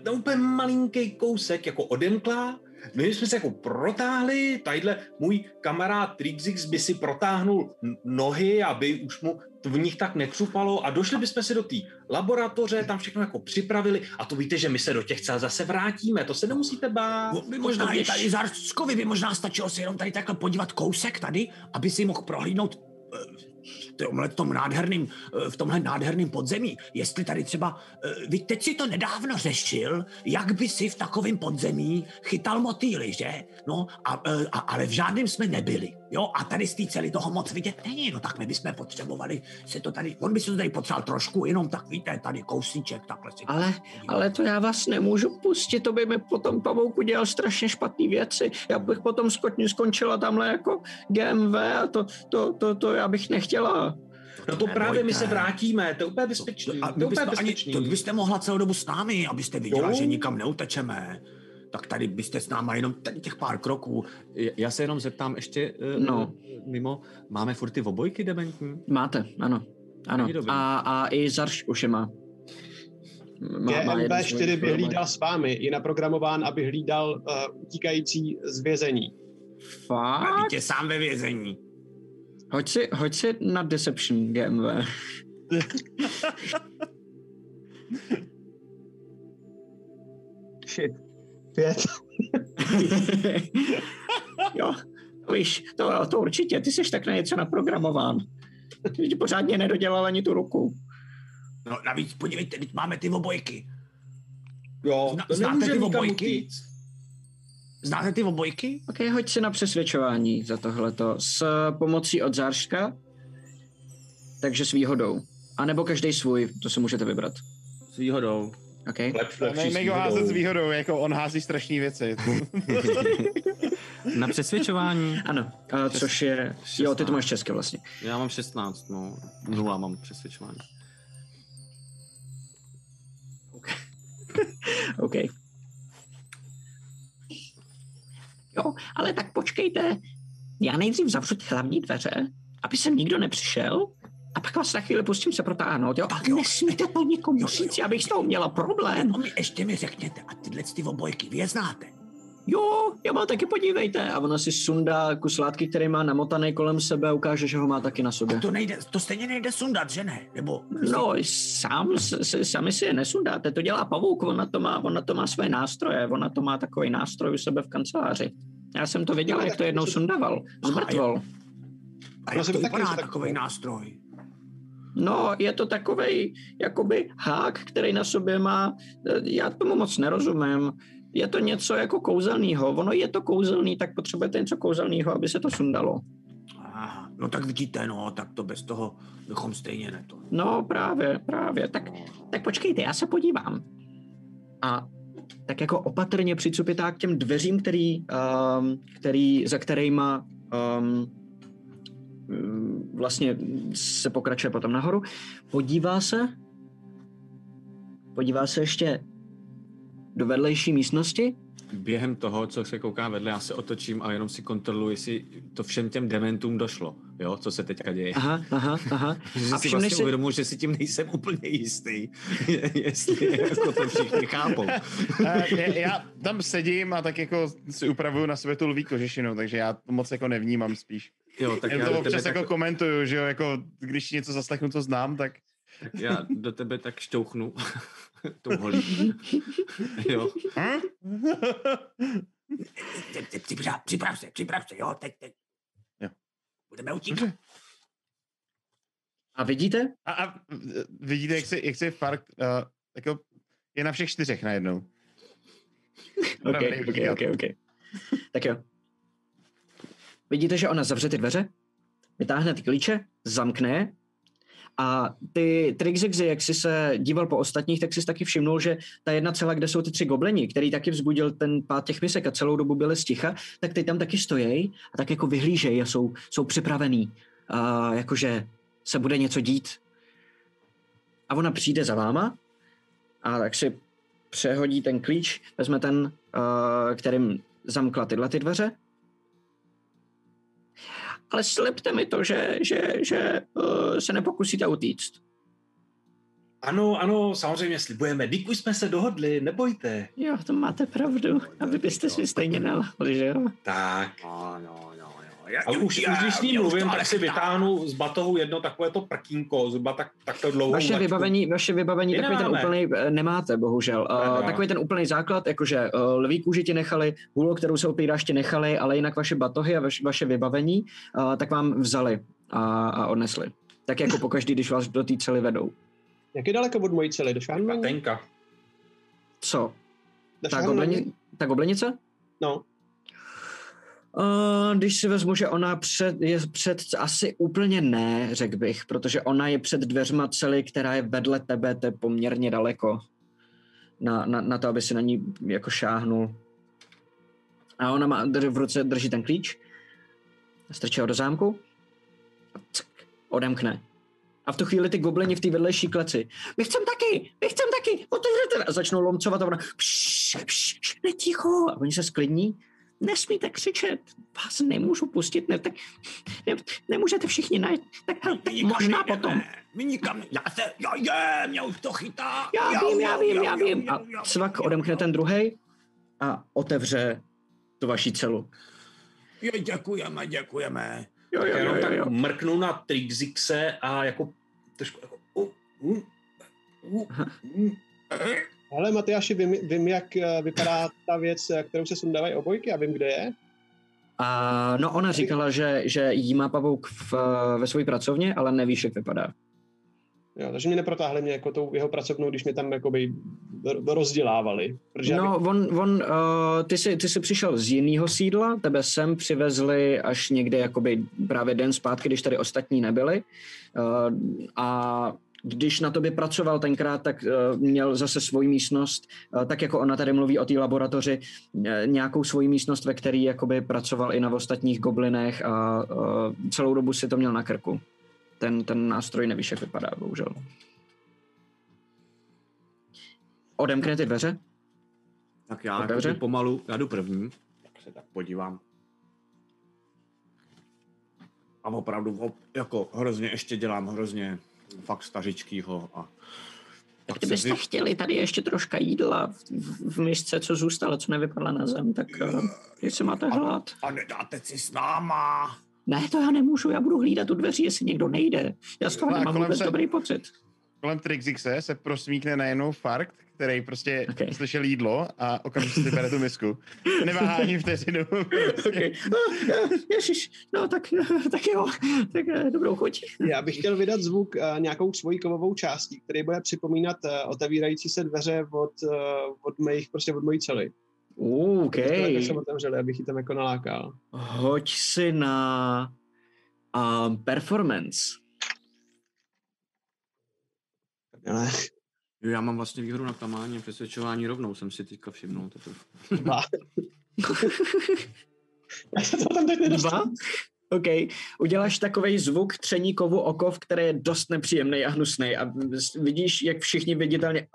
na úplně malinký kousek jako odemkla. My jsme se jako protáhli, tadyhle můj kamarád Trixix by si protáhnul nohy, aby už mu v nich tak nekřupalo a došli bychom si do té laboratoře, tam všechno jako připravili a to víte, že my se do těch cel zase vrátíme, to se nemusíte bát. Možná je tady Zarskovi, by možná stačilo si jenom tady takhle podívat kousek tady, aby si mohl prohlídnout v tomhle nádherném podzemí. Jestli tady třeba, vy teď si to nedávno řešil, jak by si v takovém podzemí chytal motýly, že? No, ale v žádném jsme nebyli. Jo, a tady z té cely toho moc vidět není, no tak my bychom potřebovali se to tady, on by se to tady potřeboval trošku, jenom tak víte, tady kousíček, takhle si... Ale to já vás nemůžu pustit, to by mi potom pavouk udělal strašně špatný věci, já bych potom skončila tamhle jako GMV a to já bych nechtěla... No to nebojte. Právě my se vrátíme, to je úplně bezpečný. To byste mohla celou dobu s námi, abyste viděla, že nikam neutečeme. Tak tady byste s náma jenom těch pár kroků. Já se jenom zeptám ještě mimo, máme furt ty obojky dementní? Máte, ano. A i Zarsk už je má. GMB4 by hlídal s vámi, je naprogramován, aby hlídal utíkající z vězení. Fakt? A dítě sám ve vězení. Hoď si na Deception GMV. Shit. 5. Jo, víš, to určitě, ty jsi tak na něco naprogramován. Ty pořádně nedodělal ani tu ruku. No navíc, podívejte, teď máme ty obojky. Jo, znáte ty obojky? Znáte ty obojky? Ok, hoď si na přesvědčování za tohleto. S pomocí od Zarska, takže s výhodou. A nebo každej svůj, to se můžete vybrat. S výhodou. Ok. Nejme ho házet s výhodou, jako on hází strašné věci. Na přesvědčování? Ano, což je... 16. Jo, ty to máš česky vlastně. Já mám 16, no. 0 mám přesvědčování. Ok. Ok. Jo, ale tak počkejte, já nejdřív zavřu ty hlavní dveře, aby sem nikdo nepřišel a pak vás na chvíli pustím se protáhnout, jo? Tak jo, nesmíte to nikomu říct, abych s toho měla problém. No mi ještě mi řekněte, a tyhle ty obojky, vy je znáte? Jo, já mám taky, podívejte. A ona si sundá kus látky, který má namotaný kolem sebe a ukáže, že ho má taky na sobě. A to stejně nejde sundat, že ne? Nebo... No, sami si je nesundáte, to dělá pavouk, ona to má své nástroje, ona to má takový nástroj u sebe v kanceláři. Já jsem to věděla, jak to jednou sundával, zmrtvol. A jak to vypadá takový nástroj? No, je to takovej, jakoby hák, který na sobě má, já tomu moc nerozumím, je to něco jako kouzelného. Ono je to kouzelný, tak potřebujete něco kouzelného, aby se to sundalo. Aha, no tak vidíte, no, tak to bez toho bychom stejně ne to. No právě, tak počkejte, já se podívám. A tak jako opatrně přicupitá k těm dveřím, za kterýma vlastně se pokračuje potom nahoru, podívá se ještě do vedlejší místnosti. Během toho, co se kouká vedle, já se otočím a jenom si kontroluji, jestli to všem těm dementům došlo, jo, co se teďka děje. Aha. Že a si vlastně uvědomuji, že si tím nejsem úplně jistý, jestli jako to všichni chápou. Já tam sedím a tak jako si upravuju na sebe tu lví kožešinu, takže já to moc jako nevnímám spíš. Jo, tak já to občas jako komentuju, že jo, jako když něco zaslechnu, co znám, tak... Tak já do tebe tak šťouchnu tou holí. Jo. Připrav se, jo, teď. Jo. Budeme utíkat. A vidíte? A vidíte, jak se Fark jako je na všech čtyřech najednou. Okay. Tak jo. Vidíte, že ona zavře ty dveře, vytáhne ty klíče, zamkne. A ty Trixix, jak jsi se díval po ostatních, tak jsi taky všimnul, že ta jedna cela, kde jsou ty tři goblini, který taky vzbudil ten pád těch misek a celou dobu byly sticha, tak teď tam taky stojí a tak jako vyhlížejí a jsou připravený, a jakože se bude něco dít. A ona přijde za váma a tak si přehodí ten klíč, vezme ten, kterým zamkla tyhle ty dveře. Ale slibte mi to, že se nepokusíte utíct. Ano, samozřejmě slibujeme. Díky, jsme se dohodli, nebojte. Jo, to máte pravdu. A vy byste si stejně nalhali, že jo? Tak. No. Já, a už když s ním mluvím, tak si vytáhnu z batohu jedno takové to prkínko, zhruba takto dlouhou Vaše vybavení takový ten úplný nemáte, bohužel. Takový ten úplný základ, jakože lví kůži ti nechali, hůlo, kterou se opíráš, ti nechali, ale jinak vaše batohy a vaše vybavení, tak vám vzali a odnesli. Tak jako pokaždý, když vás do té cely vedou. Jak je daleko od mojí cely? Patenka. Co? Ta goblenice? No. Když si vezmu, že ona je před, asi úplně ne, řekl bych, protože ona je před dveřma cely, která je vedle tebe, to je poměrně daleko na to, aby si na ní jako šáhnul. A ona má v ruce, drží ten klíč, strčí ho do zámku, odemkne. A v tu chvíli ty goblini v té vedlejší kleci. My chcem taky, otevřete. A začnou lomcovat a ona, neticho. A oni se sklidní. Nesmíte křičet, vás nemůžu pustit, ne, tak nemůžete všichni najít, tak hele, možná jdeme, potom. My nikam, já už to chytá. Já vím. A cvak odemkne ten druhej a otevře tu vaši celu. Děkujeme. Jo. Mrknu na Trixixe a jako trošku jako... Ale Matyáši, vím, jak vypadá ta věc, kterou se sundávají obojky, a vím, kde je. A, no, ona říkala, že jí má pavouk ve své pracovně, ale nevíš, jak vypadá. Jo, takže mě neprotáhli mě jako tou jeho pracovnou, když mě tam jakoby rozdělávali. No, ty jsi přišel z jiného sídla, tebe sem přivezli až někde jakoby právě den zpátky, když tady ostatní nebyli. A když na tobě pracoval tenkrát, tak měl zase svoji místnost, tak jako ona tady mluví o té laboratoři, nějakou svoji místnost, ve který jakoby pracoval i na ostatních goblinech a celou dobu si to měl na krku. Ten nástroj nevíš, jak vypadá, bohužel. Odemkne ty dveře? Tak já dveře? Pomalu, já jdu první, tak se tak podívám. A opravdu jako hrozně, ještě dělám hrozně fakt stařičkýho. A tak kdybyste chtěli tady ještě troška jídla v misce, co zůstalo, co nevypadla na zem, tak jestli máte hlad. A nedáte si s náma. Ne, to já nemůžu, já budu hlídat u dveří, jestli někdo nejde. Já z toho nemám vůbec dobrý pocit. Kolem Trixixe se prosmíkne najednou Fartk, který prostě slyšel jídlo a okamžitě si bere tu misku. Neváhá ani vteřinu. Okay. No, tak jo, tak dobrou chuť. Já bych chtěl vydat zvuk nějakou svojí kovovou částí, který bude připomínat otevírající se dveře od mojí cely. Okay. To jsem otevřel, abych ji tam jako nalákal. Hoď si na performance. Ale... Jo, já mám vlastně výhru na klamáně, přesvědčování rovnou, jsem si teďka všimnul. Já se to tam teď nedostanu. OK. Uděláš takovej zvuk tření kovu okov, který je dost nepříjemný a hnusný. A vidíš, jak všichni viditelně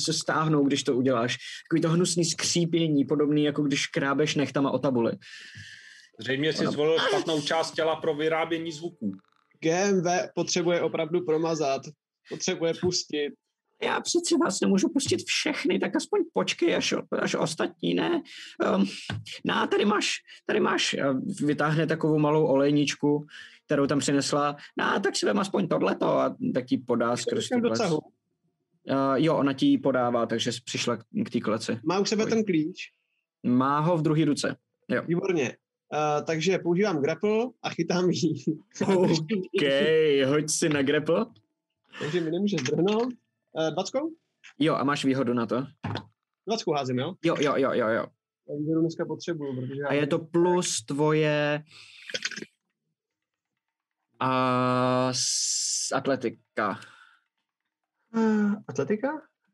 se stáhnou, když to uděláš. Takový to hnusný skřípění, podobný, jako když krábeš nechtama o tabuli. Zřejmě si zvolil špatnou část těla pro vyrábění zvuků. GMV potřebuje opravdu promazat. Potřebuje pustit. Já přeci vás nemůžu pustit všechny, tak aspoň počkej, až ostatní, ne? Tady máš, vytáhne takovou malou olejničku, kterou tam přinesla, tak si vem aspoň tohleto a tak jí podá skrz tu klec. Jo, ona ti ji podává, takže přišla k té kleci. Má u sebe ten klíč? Má ho v druhé ruce, jo. Výborně. Takže používám grapple a chytám ji. Okej, hoď si na grapple. Takže mi nemůže zdrhnout. 20? Jo, a máš výhodu na to. 20 házím, jo? Jo. Já výhodu dneska potřebuju, protože... A je to plus tvoje... atletika. Atletika?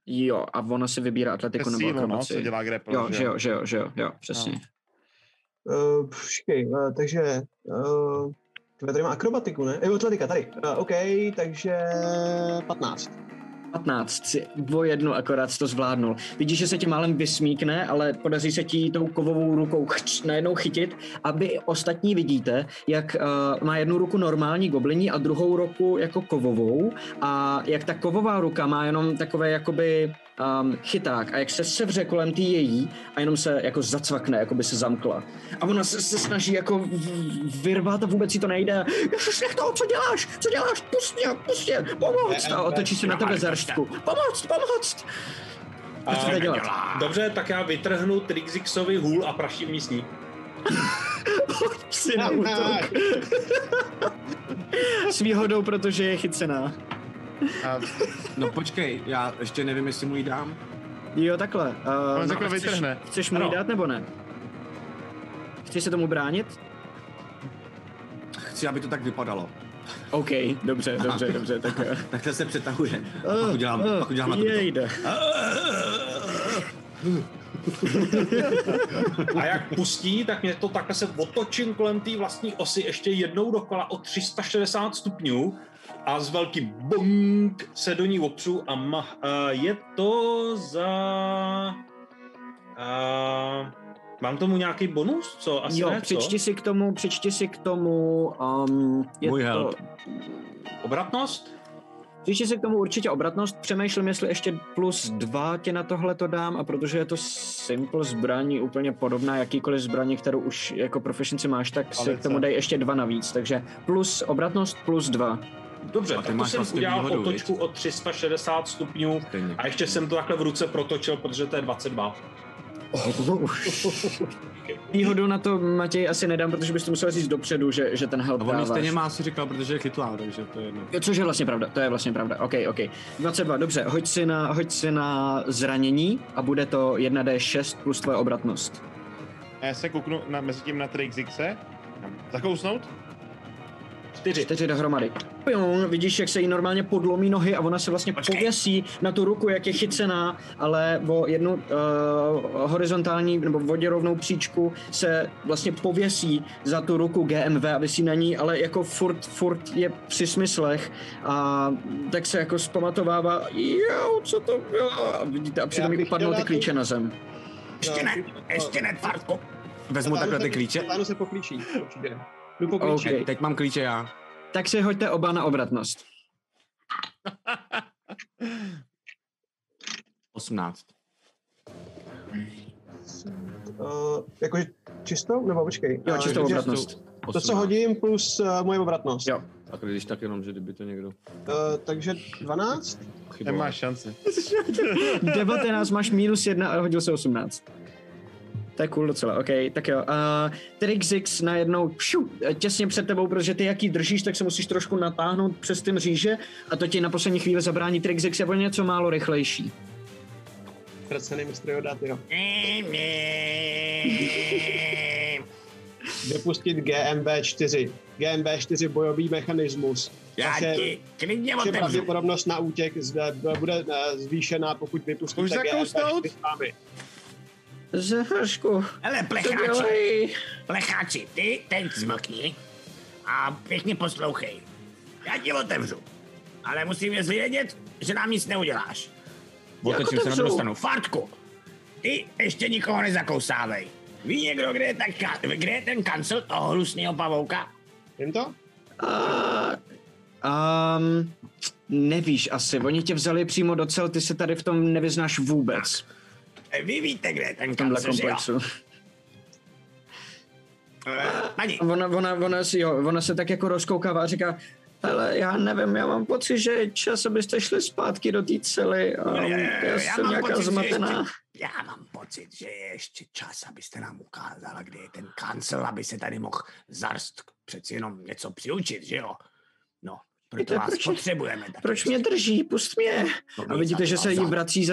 Jo, a ono si vybírá atletiku nebo akrobaci. No, co dělá grapple. Jo, přesně. Takže... tady má akrobatiku, ne? Jo, atletika, tady. OK, takže 15 si o jednu akorát to zvládnul. Vidíš, že se ti málem vysmíkne, ale podaří se ti tou kovovou rukou najednou chytit, aby ostatní vidíte, jak má jednu ruku normální gobliní a druhou ruku jako kovovou a jak ta kovová ruka má jenom takové jakoby chyták a jak se sevře kolem tý její a jenom se jako zacvakne, jako by se zamkla. A ona se snaží jako vyrvat a vůbec jí to nejde. Ježiš, nech toho, co děláš, pust mě, pomoct. A otočí se na tebe Zarstku. Pomoct. A co to dělat? Dobře, tak já vytrhnu Trixixovi hůl a praším jí s ní. Hoď si na útok. S výhodou, protože je chycená. No počkej, já ještě nevím, jestli mu ji dám. Jo, takhle. On no, vytrhne. Chceš mu ji dát, nebo ne? Chceš se tomu bránit? Chci, aby to tak vypadalo. OK, dobře, dobře, dobře. Tak takhle se přetahuje. Pak udělám na to. Jejde. A jak pustí, tak mě to takhle se otočím kolem té vlastní osy ještě jednou dokola o 360 stupňů a z velký bong se do ní opřu a je to za... mám k tomu nějaký bonus? Co? Asi jo, ne, přečti, co? Si k tomu, je můj to... help. Obratnost? Přečti si k tomu určitě obratnost, přemýšlím, jestli ještě plus 2 tě na tohle to dám, a protože je to simple zbraní, úplně podobná jakýkoliv zbraní, kterou už jako proficiency máš, tak si k tomu dej ještě 2 navíc, takže plus obratnost, plus 2. Dobře, tak to jsem udělal otočku o 360 stupňů a ještě jsem to takhle v ruce protočil, protože to je 22. Výhodu na to, Matěj, asi nedám, protože bys to musel říct dopředu, že ten help dáváš. On stejně má, si říkal, protože je chytlá, takže to je jedno. Což je vlastně pravda, to je vlastně pravda, ok. 22, dobře, hoď si na zranění a bude to 1d6 plus tvoje obratnost. Já se kouknu mezi tím na Trixixe, zakousnout? 4 dohromady. Vidíš, jak se jí normálně podlomí nohy a ona se vlastně pověsí na tu ruku, jak je chycená, ale o jednu horizontální nebo voděrovnou příčku se vlastně pověsí za tu ruku GMV a vysí na ní, ale jako furt je při smyslech a tak se jako zpamatovává, jo, co to bylo? A vidíte, a přitom jí upadnou ty klíče na zem. Ještě ne, Fartku. Vezmu takhle ty klíče. Ano, se poklíčí. Okay. Teď mám klíče já. Tak si hoďte oba na obratnost. 18. Jakože čistou? Nebo počkej. Jo, čistou obratnost. To, co hodím, plus moje obratnost. Jo. Tak když tak jenom, že kdyby to někdo... takže 12? Nemáš šanci. 19 máš minus 1 a hodil se 18. To je cool docela, ok, tak jo. Trixix najednou těsně před tebou, protože ty jak ji držíš, tak se musíš trošku natáhnout přes ty mříže a to ti na poslední chvíli zabrání. Trixix je o něco málo rychlejší. Pracený mistr ho dát, jo. Dopustit GMB4. GMB4 bojový mechanismus. Já ti klidně otevřu. Pravděpodobnost na útěk bude zvýšená, pokud vypustíte GMB4 s vámi. Zahršku. Hele, plecháči, ty teď zmlkni a pěkně poslouchej. Já ti otevřu, ale musím je zvědět, že nám nic neuděláš. Otevřu se na dostanu. Fartku, ty ještě nikoho nezakousávej. Ví někdo, kde je ten kancel toho hnusného pavouka? Vím to? Nevíš asi, oni tě vzali přímo do cel, ty se tady v tom nevyznáš vůbec. Tak. Vy víte, kde je ten kancel, že jo? Ona se tak jako rozkoukává a říká, hele, já nevím, já mám pocit, že je čas, abyste šli zpátky do té cely. Já jsem nějaká zmatená. Já mám pocit, že je ještě čas, abyste nám ukázala, kde je ten kancel, aby se tady mohl Zarsk přeci jenom něco přiučit, že jo? No. Víte, proč mě drží? Pust mě. A vidíte, že se jí vrací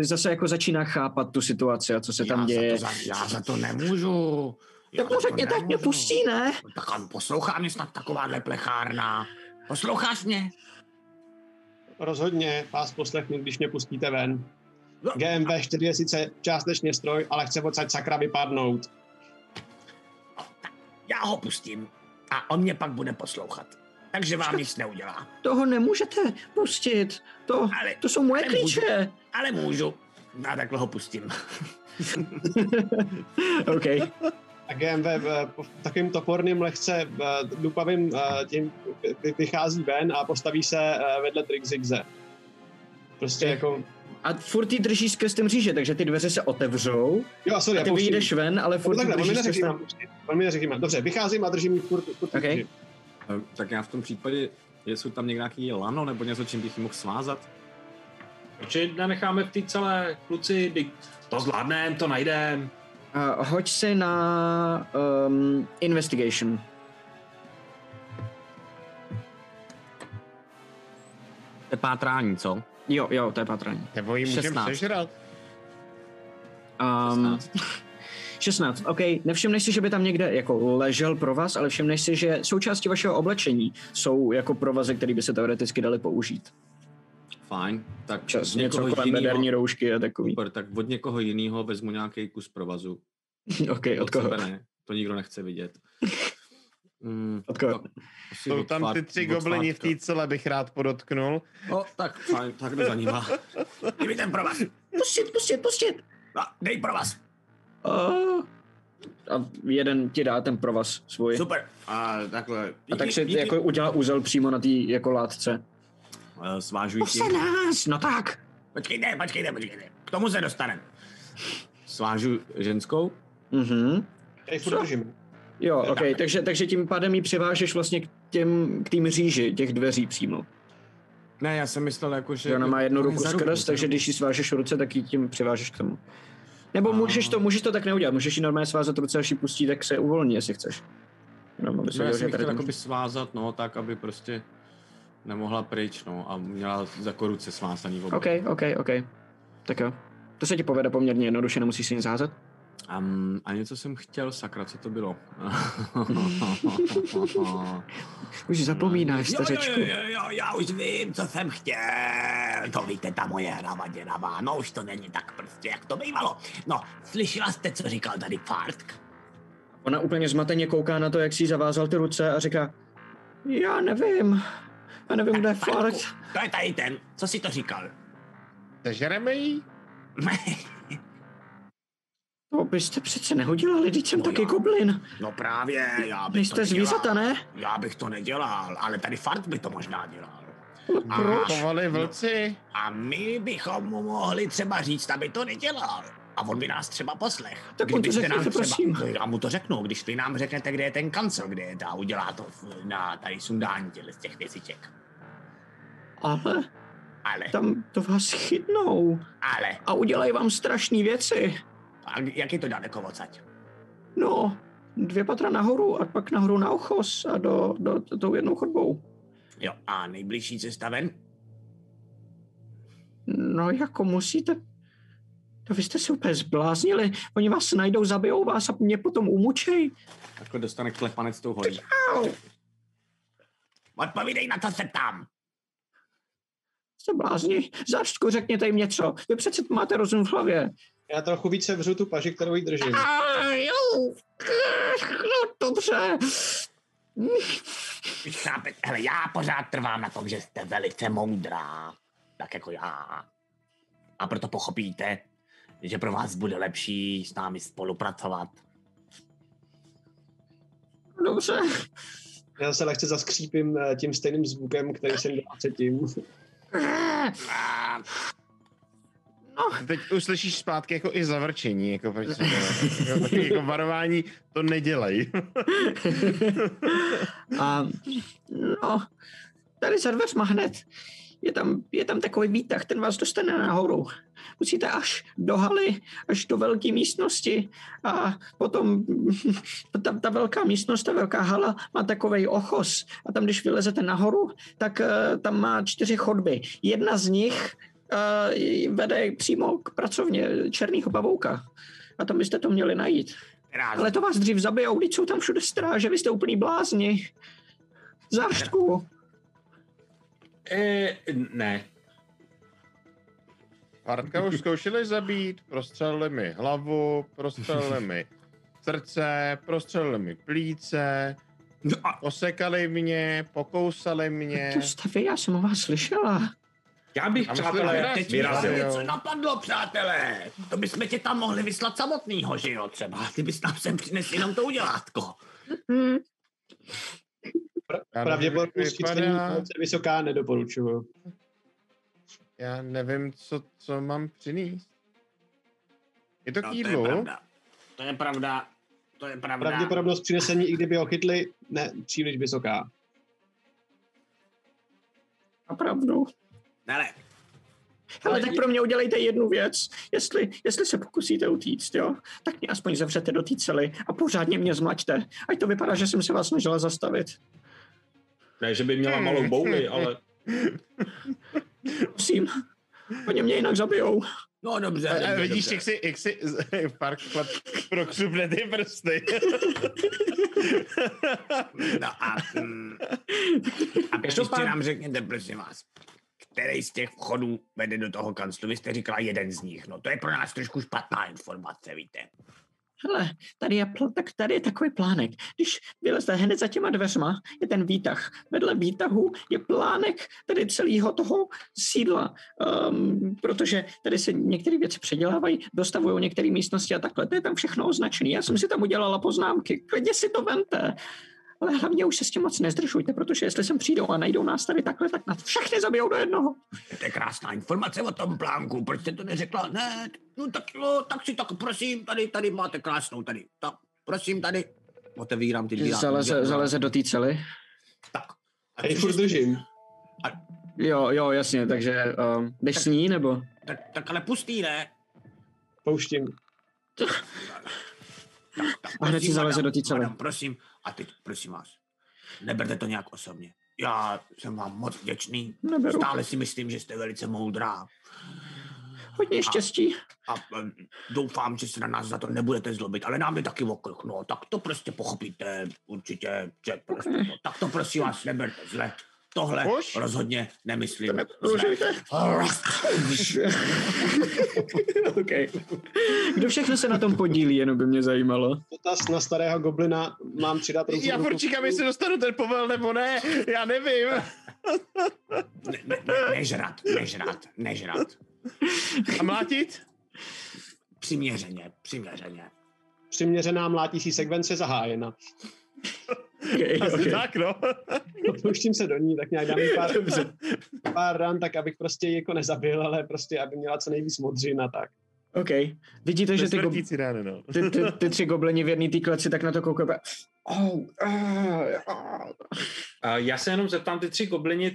zase jako začíná chápat tu situaci a co se tam děje. Já za to nemůžu. Tak mu řekněte, ať mě pustí, ne? Tak poslouchá mě snad takováhle plechárna. Posloucháš mě? Rozhodně vás poslechnu, když mě pustíte ven. GMB4 je sice částečně stroj, ale chce odsaď sakra vypadnout. Já ho pustím a on mě pak bude poslouchat. Takže vám nic neudělá. Toho nemůžete pustit. To jsou moje klíče. Ale můžu. A takhle ho pustím. OK. A GMV takovým toporným, lehce dupavým tím vychází ven a postaví se vedle Trixixe. Prostě jako... A furt jí drží skrz ty mříže, takže ty dveře se otevřou. Jo, sorry, a ty vyjdeš ven, ale furt jí drží skrz tam. On mi neřekl, dobře, vycházím a držím jí furt okay. Tak já v tom případě, jestli tam nějaký lano nebo něco, čím bych ji mohl svázat? Určitě nenecháme v té celé kluci, to zvládneme, to najdeme. Hoď si na investigation. To je pátrání, co? Jo, to je pátrání. Nebo ji můžeme sežrat. 16. OK, nevšimneš si, že by tam někde jako ležel provaz, ale všimneš si, že součástí vašeho oblečení jsou jako provazy, které by se teoreticky daly použít. Fajn, tak čas, něco kolem bederní roušky a takový. Super, tak od někoho jiného vezmu nějaký kus provazu. OK, od koho? Ne, to nikdo nechce vidět. Od koho? Jsou tam ty tři goblini v té cele, bych rád podotknul. O, tak fajn, tak jde za nima. Dej mi ten provaz. Pustit. A, dej provaz. A jeden ti dá ten provaz svůj. Super. A takhle. A tak si jako udělá úzel přímo na té jako látce. Svážující. Puse nás, no tak. Počkejte. K tomu se dostaneme. Svážu ženskou? Mhm. Tady se držím. Jo, OK, takže tím pádem ji přivážeš vlastně k tým říži těch dveří přímo. Ne, já jsem myslel jako, že... Ona má jednu ruku skrz, takže když ji svážeš ruce, tak ji tím přivážeš k tomu. Nebo můžeš to tak neudělat, můžeš ji normálně svázat ruce, až ji pustí, tak se uvolní, jestli chceš. No, já jsem chtěl jakoby svázat, no, tak, aby prostě nemohla pryč, no, a měla jako ruce svázaný v obou. OK. Tak jo. To se ti povede poměrně jednoduše, nemusíš si nic házet. A něco jsem chtěl, sakra, co to bylo? Už zapomínáš, stařečku. Jo, já už vím, co jsem chtěl. To víte, ta moje hra, no už to není tak prostě, jak to bývalo. No, slyšela jste, co říkal tady Fartk? Ona úplně zmateně kouká na to, jak si zavázal ty ruce a říká, já nevím, kde je Fartk. To je tady ten, co si to říkal? Sežereme jí? To byste přece neudělali, teď jsem taky goblin. No právě, já bych to jste zvířata, ne? Já bych to nedělal, ale tady Fartk by to možná dělal. Proč? Vlci. A my bychom mu mohli třeba říct, aby to nedělal. A on by nás třeba poslech. Tak on to řekněte, prosím. Já mu to řeknu, když vy nám řeknete, kde je ten kancel, kde je ta, udělá to na tady sundání z těch věciček. Ale. Tam to vás chytnou. Ale. A udělají vám strašné věci. A jak je to daleko odsaď? No, 2 patra nahoru a pak nahoru na Ochos a do tou jednou chodbou. Jo, a nejbližší cesta ven? No, jako musíte... To vy jste si úplně zbláznili. Oni vás najdou, zabijou vás a mě potom umučej. Jako dostane klepanec tou holí. Odpovídej na to, se tam. Jste blázni? Zařsku, řekněte jim něco. Vy přece máte rozum v hlavě. Já trochu více vřu tu paži, kterou ji držím. Dobře. Hele, já pořád trvám na tom, že jste velice moudrá. Tak jako já. A proto pochopíte, že pro vás bude lepší s námi spolupracovat. Dobře. Já se lehce zaskřípím tím stejným zvukem, který jsem dělal předtím. Teď uslyšíš zpátky jako i zavrčení, jako prostě, jako varování, to nedělej. No, tady za dveřma hned, je tam takový výtah, ten vás dostane nahoru. Musíte až do haly, až do velké místnosti a potom ta velká místnost, ta velká hala má takovej ochos a tam, když vylezete nahoru, tak tam má 4 chodby. Jedna z nich vede přímo k pracovně černýho pavouka. A tam byste to měli najít. Rád. Ale to vás dřív zabijou, když jsou tam všude stráže, vy jste úplný blázni. Zářku. Ne. Fartka už zkoušeli zabít, prostřelili mi hlavu, prostřelili mi srdce, prostřelili mi plíce, osekali mě, pokousali mě. To jste vy, já jsem o vás slyšela. Já bych, přátelé, teď něco napadlo, přátelé. To bychom tě tam mohli vyslat samotnýho, že jo, třeba. Ty bys nám sem přinesl jenom to udělátko. Pravděpodobně se vysoká nedoporučuju. Já nevím, co mám přinést. Je to k jídlu? To je pravda. Pravděpodobnost přinesení, i kdyby ho chytli, ne, příliš vysoká. A pravdu. Ale tak pro mě udělejte jednu věc. Jestli se pokusíte utíct, jo, tak mě aspoň zavřete do té cely a pořádně mě zmlaďte. Ať to vypadá, že jsem se vás snažila zastavit. Ne, že by měla malou bouli, ale... Prosím, oni mě jinak zabijou. No dobře. A vidíš, dobře. Jak si Fartk prokřupne ty prsty. No a ještě nám řekněte, prosím vás, který z těch vchodů vede do toho kanclu? Vy jste říkala jeden z nich. No to je pro nás trošku špatná informace, víte. Hele, tady je takový plánek. Když vylezte hned za těma dveřma, je ten výtah. Vedle výtahu je plánek tady celého toho sídla, protože tady se některé věci předělávají, dostavují některé místnosti a takhle. To je tam všechno označené. Já jsem si tam udělala poznámky. Klidně si to vemte. Ale hlavně už se s tím moc nezdržujte, protože jestli sem přijdou a najdou nás tady takhle, tak nás všechny zabijou do jednoho. To je krásná informace o tom plánku, proč jste to neřekla? Ne, tak si tak prosím, tady máte krásnou, tady, tak prosím, tady. Otevírám ty dvíra. Zaleze do té cely. Tak. A teď furt držím. Jo, jasně, takže jdeš tak, s ní, nebo? Tak ale pustý, ne? Pouštím. Tak, a hned si zaleze do té cely. Prosím, a teď, prosím vás, neberte to nějak osobně. Já jsem vám moc vděčný. Neberu. Stále si myslím, že jste velice moudrá. Hodně štěstí. A doufám, že se na nás za to nebudete zlobit, ale nám je taky okrch. No, tak to prostě pochopíte určitě. Že prostě, okay. No, tak to prosím vás, neberte zle. Tohle už? Rozhodně nemyslím. Okay. Kdo všechno se na tom podílí, jenom by mě zajímalo. Dotaz na starého goblina, mám přidat ruku. Já furt čekám, jestli dostanu ten povel, nebo ne, já nevím. Nežrat. A mlátit? Přiměřeně. Přiměřená mlátící sekvence zahájena. Okay. Tak, no. Pouštím se do ní, tak nějak dám pár ran, tak abych prostě jako nezabil, ale prostě, aby měla co nejvíc modřin a tak. OK. Vidíte, že ty tři goblini v jedný tý kleci tak na to koukají. Já se jenom zeptám, ty tři goblini,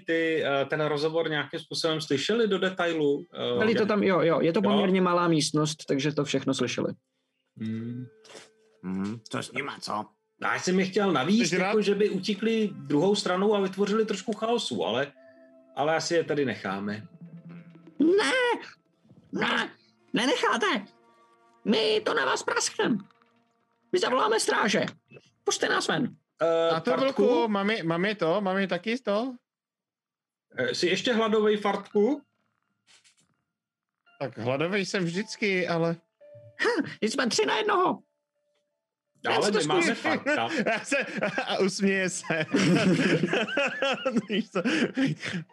ten rozhovor nějakým způsobem slyšeli do detailu? Byli to tam, jo, je to poměrně malá místnost, takže to všechno slyšeli. To s nima, co? Já jsem je chtěl navíc, jako, že by utíkli druhou stranou a vytvořili trošku chaosu, ale asi je tady necháme. Ne, nenecháte. My to na vás praskneme. My zavoláme stráže. Pusťte nás ven. A to vlku, mami taky to? Jsi ještě hladovej, Fartku? Tak hladovej jsem vždycky, ale... Jsme 3 na 1. Ale my máme Fartka. A usměje se.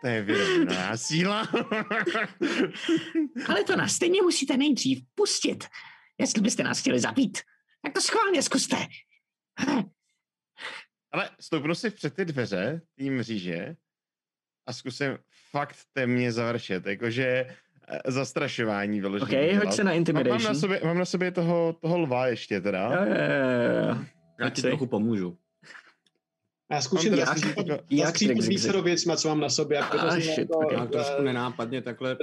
To je věrná síla. Ale to nás stejně musíte nejdřív pustit. Jestli byste nás chtěli zabít, tak to schválně zkuste. Ale stoupnu si před ty dveře, tým mříže, a zkusím fakt temně završit. Jakože zastrašování vyložení. Okay, hoď se na intimidation. Mám na sobě toho lva ještě teda. Jo. Já ti trochu pomůžu. Já zkusím zaskřípat vícero věcma, co mám na sobě. Já trošku nenápadně takhle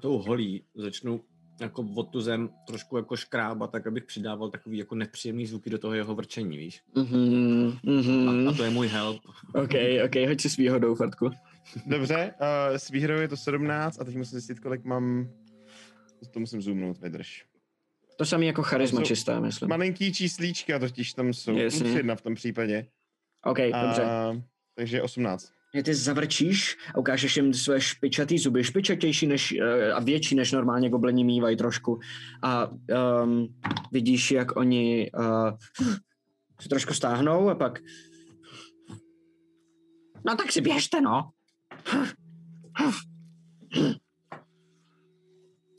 tou holí začnu jako odtuzem trošku jako škrábat, tak abych přidával takový jako nepříjemný zvuky do toho jeho vrčení, víš? A to je můj help. Ok, hoď si s výhodou, Fartku. Dobře, s výhrou je to 17 a teď musím zjistit, kolik mám. To musím zoomnout, vydrž. To samý jako charisma čistá, myslím. Malinký číslíčka totiž tam jsou. Jasně. Jedna v tom případě. Ok, dobře. Takže 18. Ty zavrčíš a ukážeš jim své špičatý zuby, špičatější než, a větší než normálně gobleni mývají trošku. A vidíš, jak oni se trošku stáhnou a pak... No tak si běžte, no.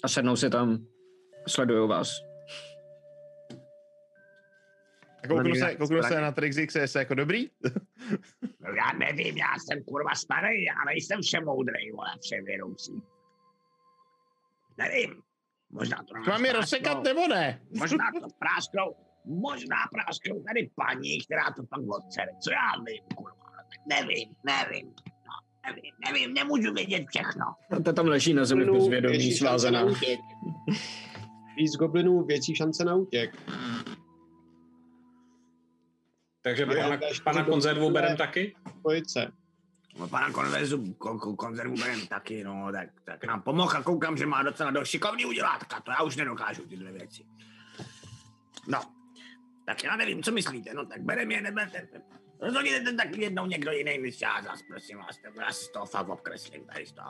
A sednou si tam, sledujou vás. Kouknu se na Trixixe, jestli jako dobrý? No já nevím, já jsem kurva starý, já nejsem všemoudrej, vole, vševědoucí. Nevím, možná to... K vám je rozsekat nebo ne? Možná prásknou tady paní, která to pak odsere, co já vím, kurva. Nevím, nemůžu vědět všechno. A ta tam leží na zemi bezvědomí, svázaná. Víc goblinů, větší šance na útěk. Takže pana konzervu berem taky? Pojď se. Pana konzervu budem taky, no, tak nám pomohl a koukám, že má docela dost šikovný udělátka, to já už nedokážu tyhle věci. No, tak já nevím, co myslíte, no tak bereme je, neberte. Rozhodněte ten taky jednou někdo jiný než já zas, prosím vás, já si z toho fakt obkreslím tady z toho.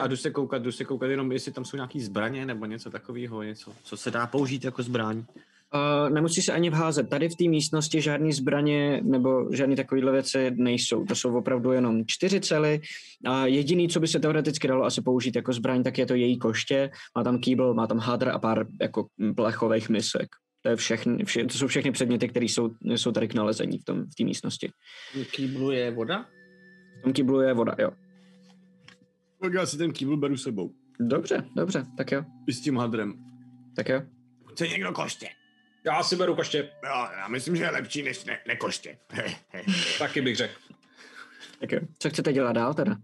A jdu se koukat jenom, jestli tam jsou nějaký zbraně nebo něco takového, něco, co se dá použít jako zbraň. Nemusíš se ani vházet. Tady v té místnosti žádné zbraně nebo žádné takovéhle věci nejsou. To jsou opravdu jenom 4 cely. A jediné, co by se teoreticky dalo asi použít jako zbraň, tak je to její koště. Má tam kýbl, má tam hadr a pár jako plechových misek. To je to jsou všechny předměty, které jsou tady k nalezení v té místnosti. Kýblu je voda? V tom kýblu je voda, jo. Tak já si ten kýbl beru sebou. Dobře, tak jo. I s tím hadrem. Tak jo. Chce někdo koště? Já si beru koště. Jo, já myslím, že je lepší než nekoště. Taky bych řekl. Tak jo. Co chcete dělat dál teda?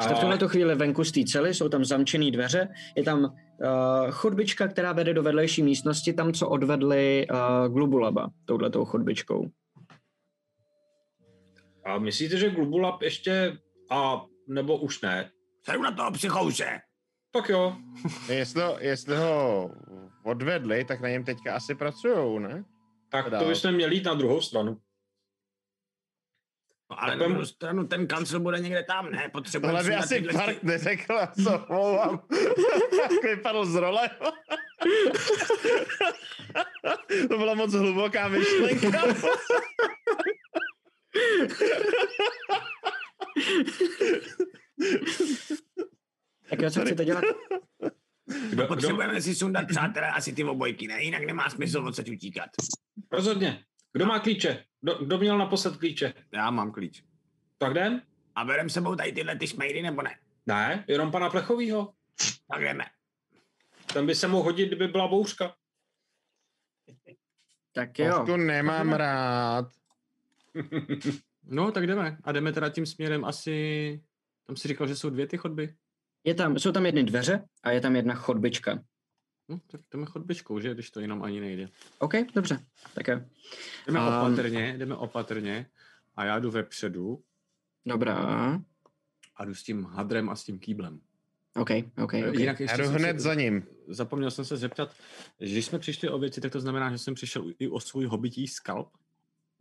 Jste v tomto chvíli venku z té cely, jsou tam zamčené dveře, je tam chodbička, která vede do vedlejší místnosti, tam, co odvedli Glubulaba, touhletou chodbičkou. A myslíte, že Glubulab ještě, a nebo už ne? Sedu na toho psychouše. Tak jo. Jestli ho odvedli, tak na něm teďka asi pracujou, ne? Tak to bychom měli jít na druhou stranu. No, ale na druhou stranu ten kancel bude někde tam, ne? Tohle by asi Fartk neřekl, a co mluvám. Vypadl z role. To byla moc hluboká myšlenka. Tak jo, co chcete dělat? No, potřebujeme si sundat, přátelé, asi ty obojky, ne? Jinak nemá smysl odsaď utíkat. Rozhodně. Kdo má klíče? Kdo měl naposled klíče? Já mám klíč. Tak jdem? A berem sebou tady tyhle ty šmejdy, nebo ne? Ne, jenom pana Plechovýho. Tak jdeme. Ten by se mohl hodit, kdyby byla bouřka. Tak jo. Bouřku nemám rád. No, tak jdeme. A jdeme teda tím směrem asi... Tam si říkal, že jsou 2 ty chodby. Jsou tam jedny dveře a je tam jedna chodbička. No, tak jdeme chodbičkou, že? Když to jenom ani nejde. OK, dobře. Tak jo. Jdeme opatrně a já jdu vepředu. Dobrá. A jdu s tím hadrem a s tím kýblem. OK. Jinak ještě jdu hned za ním. Zapomněl jsem se zeptat, když jsme přišli o věci, tak to znamená, že jsem přišel i o svůj hobití skalp?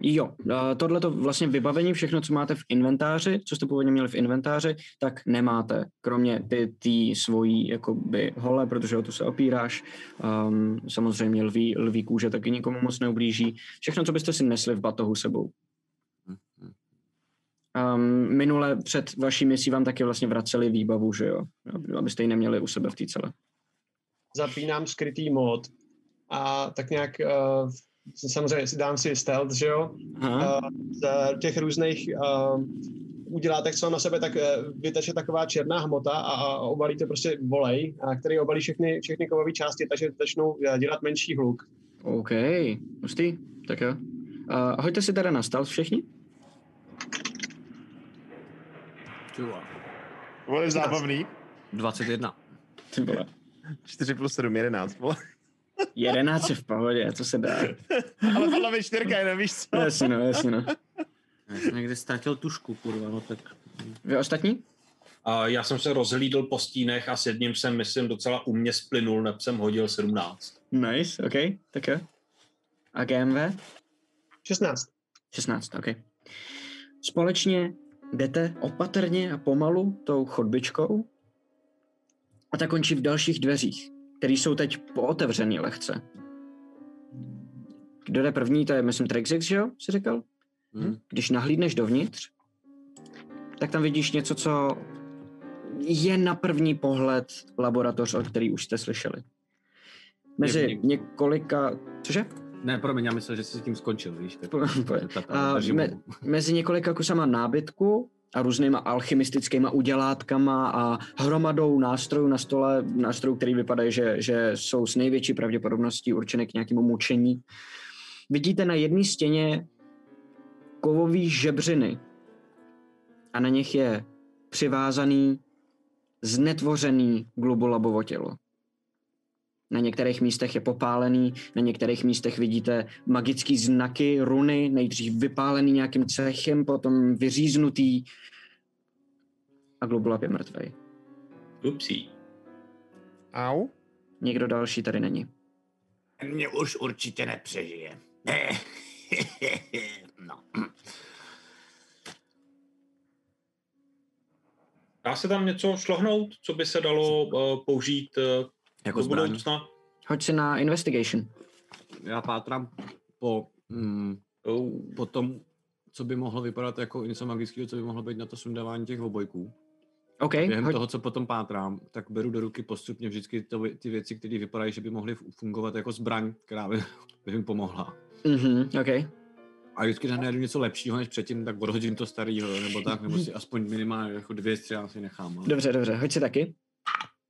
Jo, tohleto vlastně vybavení, všechno, co máte v inventáři, co jste původně měli v inventáři, tak nemáte, kromě ty svojí jakoby hole, protože o tu se opíráš, samozřejmě lví kůže taky nikomu moc neublíží, všechno, co byste si nesli v batohu sebou. Minule před vaší misí vám taky vlastně vraceli výbavu, že jo, abyste ji neměli u sebe v té cele. Zapínám skrytý mod a tak nějak... samozřejmě dám si stealth, že jo? Z těch různých udělátek, co na sebe, tak vyteče taková černá hmota a obalí to prostě volej, který obalí všechny kovové části, takže začnou dělat menší hluk. OK, hustý, tak jo. Hoďte si teda na stealth všichni. Vole zábavný. 21. 4 + 7, 11, vole. 11 je v pohodě, co se dá. Ale podle mě 4 jenom, víš co? Jasně. Já jsem někde ztratil tušku, kurva, no tak... Vy ostatní? Já jsem se rozhlídl po stínech a s jedním jsem, myslím, docela umě splynul, neb jsem hodil 17. Nice, OK, tak jo. A GMV? 16, OK. Společně jdete opatrně a pomalu tou chodbičkou a ta končí v dalších dveřích, které jsou teď pootevřený lehce. Kdo jde první, to je, myslím, Trixix, že jo, jsi říkal? Když nahlídneš dovnitř, tak tam vidíš něco, co je na první pohled laboratoř, o který už jste slyšeli. Mezi několika... Cože? Ne, promiň, já myslel, že jsi s tím skončil, víš? Mezi několika kusama nábytku a různýma alchymistickýma udělátkama a hromadou nástrojů na stole, nástrojů, který vypadají, že jsou s největší pravděpodobností určeny k nějakému mučení. Vidíte na jedné stěně kovový žebřiny a na nich je přivázaný, znetvořený Glubulabovo tělo. Na některých místech je popálený, na některých místech vidíte magické znaky, runy, nejdřív vypálený nějakým cechem, potom vyříznutý. A Glubulab je mrtvej. Upsí. Au. Někdo další tady není. Mě už určitě nepřežije. No. Dá se tam něco šlohnout, co by se dalo použít jako do budoucna? Hoď se na investigation. Já pátrám po tom, co by mohlo vypadat jako něco magického, co by mohlo být na to sundávání těch obojků. Okay, během toho, co potom pátrám, tak beru do ruky postupně vždycky ty věci, které vypadají, že by mohly fungovat jako zbraň, která by jim pomohla. Mm-hmm, okay. A vždycky když najdu něco lepšího než předtím, tak odhodím to starýho, nebo tak, nebo si aspoň minimálně jako 2 střely si nechám. Ale... Dobře, hoď si taky.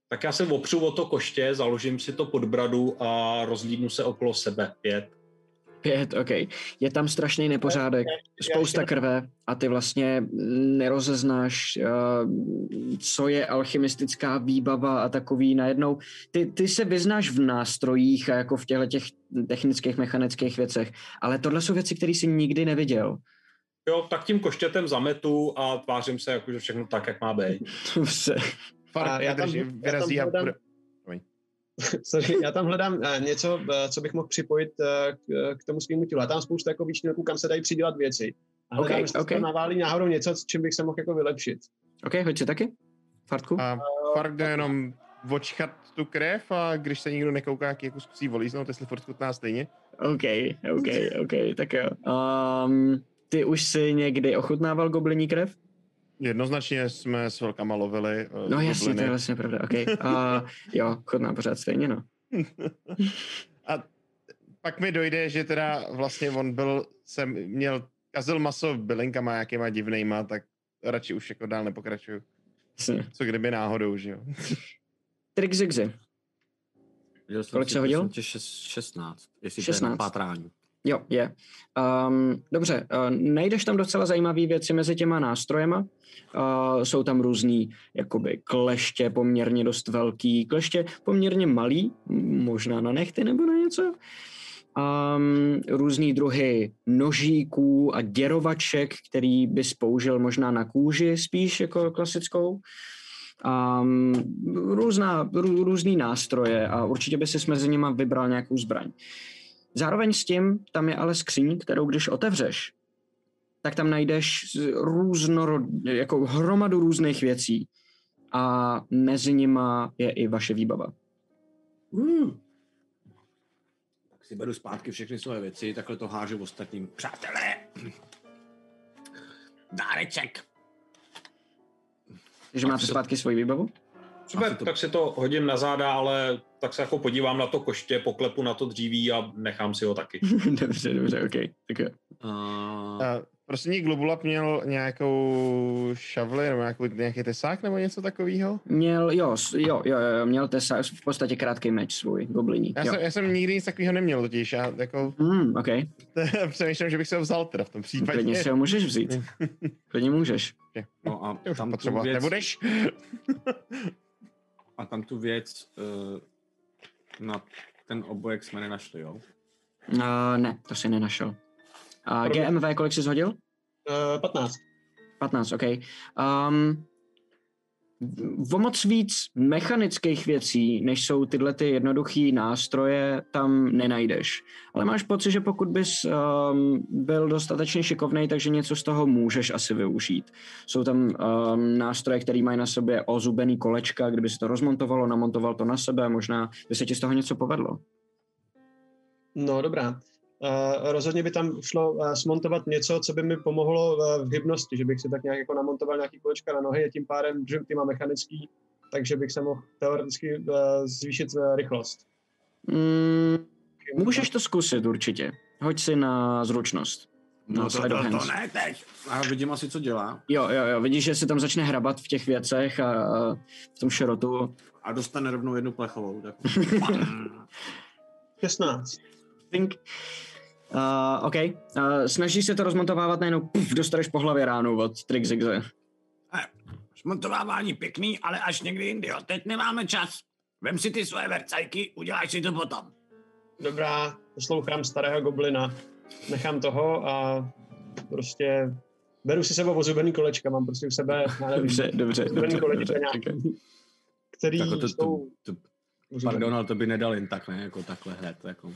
Tak já se opřu o to koště, založím si to pod bradu a rozlídnu se okolo sebe. 5, ok. Je tam strašný nepořádek, spousta krve a ty vlastně nerozeznáš, co je alchymistická výbava a takový najednou. Ty se vyznáš v nástrojích a jako v těchto těch technických, mechanických věcech, ale tohle jsou věci, které jsi nikdy neviděl. Jo, tak tím koštětem zametu a tvářím se jakože všechno tak, jak má být. Já tam hledám něco, co bych mohl připojit k tomu svýmu tělu. Já tam spoustu jako výčníků, kam se dají přidělat věci. A hledám, jestli tam naválí náhodou něco, s čím bych se mohl jako vylepšit. OK, hoď se taky, Fartku. A Fartk jde jenom očkat tu krev a když se nikdo nekouká, jak jako zkusí volíznout, jestli Fartku nás stejně. OK, tak jo. Ty už si někdy ochutnával gobliní krev? Jednoznačně jsme s velkama lovili. No jasně, to je vlastně pravda, okej. Jo, chodná pořád stejně, no. A pak mi dojde, že teda vlastně on byl, kazil maso bylinkama nějakýma divnejma, tak radši už jako dál nepokračuju. Co kdyby náhodou, že jo. Trixixy. Kolik se hodil? 16, jestli to je na pátrání. Jo, je. Dobře, najdeš tam docela zajímavé věci mezi těma nástrojema. Jsou tam různý jakoby kleště poměrně dost velký, kleště poměrně malý, možná na nehty nebo na něco. Různý druhy nožíků a děrovaček, který bys použil možná na kůži spíš jako klasickou. Různý nástroje a určitě by si mezi nimi vybral nějakou zbraň. Zároveň s tím, tam je ale skříň, kterou když otevřeš, tak tam najdeš jako hromadu různých věcí a mezi nima je i vaše výbava. Tak si beru zpátky všechny svoje věci, takhle to hážu ostatním. Přátelé! Dáreček! Takže máte zpátky svoji výbavu? Super, tak si to hodím na záda, ale tak se jako podívám na to koště, poklepu na to dříví a nechám si ho taky. Dobře, okej. Okay. Prostě Glubulab měl nějakou šavli nebo nějaký tesák nebo něco takového? Měl, jo, měl tesák, v podstatě krátký meč svůj, gobliní. Já jsem nikdy nic takového neměl totiž, já jako... Okej. Okay. Přemýšlím, že bych se ho vzal teda v tom případě. Klidně si ho můžeš vzít, klidně můžeš. No a tam potřeba, nebudeš? A tam tu věc na ten obojek jsme nenašli, jo? Ne, to si nenašel. GMV, kolik jsi zhodil? 15. 15, ok. O moc víc mechanických věcí, než jsou tyhle ty jednoduchý nástroje, tam nenajdeš. Ale máš pocit, že pokud bys byl dostatečně šikovnej, takže něco z toho můžeš asi využít. Jsou tam nástroje, které mají na sobě ozubený kolečka, kdyby se to rozmontovalo, namontoval to na sebe, možná by se ti z toho něco povedlo. No, dobrá. Rozhodně by tam šlo smontovat něco, co by mi pomohlo v hybnosti, že bych si tak nějak jako namontoval nějaký kolečka na nohy a tím pádem, že ty má mechanický, takže bych se mohl teoreticky zvýšit rychlost. Můžeš to zkusit určitě. Hoď si na zručnost. No to ne teď. A vidím asi, co dělá. Jo, vidíš, že se tam začne hrabat v těch věcech a v tom šrotu. A dostane rovnou jednu plechovou. Tak... 16. Snažíš se to rozmontovávat, najednou dostaneš po hlavě ránu od Trixixy. Rozmontovávání pěkný, ale až někdy jindy, jo. Teď nemáme čas. Vem si ty své vercajky, uděláš si to potom. Dobrá, poslouchám starého goblina. Nechám toho a prostě beru si sebou ozubený kolečka, mám prostě u sebe, dobře, kolečka nějaký, který jsou... Pardon, ale to by nedal jen tak, ne, jako takhle hned, jako...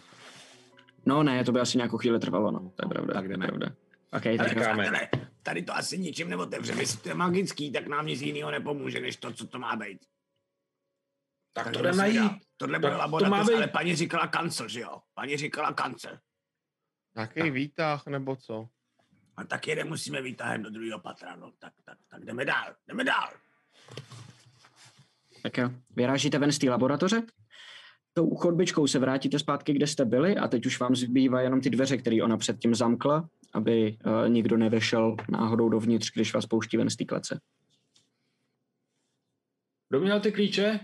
No ne, to by asi nějakou chvíli trvalo, no, to je pravda, tak jdeme. Okay, tak jdeme. Tady to asi ničím neotevře, jestli to je magický, tak nám nic jinýho nepomůže, než to, co to má být. Tak to jdeme jít. Tohle byl laboratoř, ale paní říkala kancel, že jo? Paní říkala kancel. Taký výtah, nebo co? A tak jeden musíme výtahem do druhého patra, no. Tak jdeme dál. Tak jo, vyrážíte ven z té laboratoře? Tou chodbičkou se vrátíte zpátky, kde jste byli a teď už vám zbývá jenom ty dveře, které ona předtím zamkla, aby nikdo nevešel náhodou dovnitř, když vás pouští ven z té klece. Kdo měl ty klíče?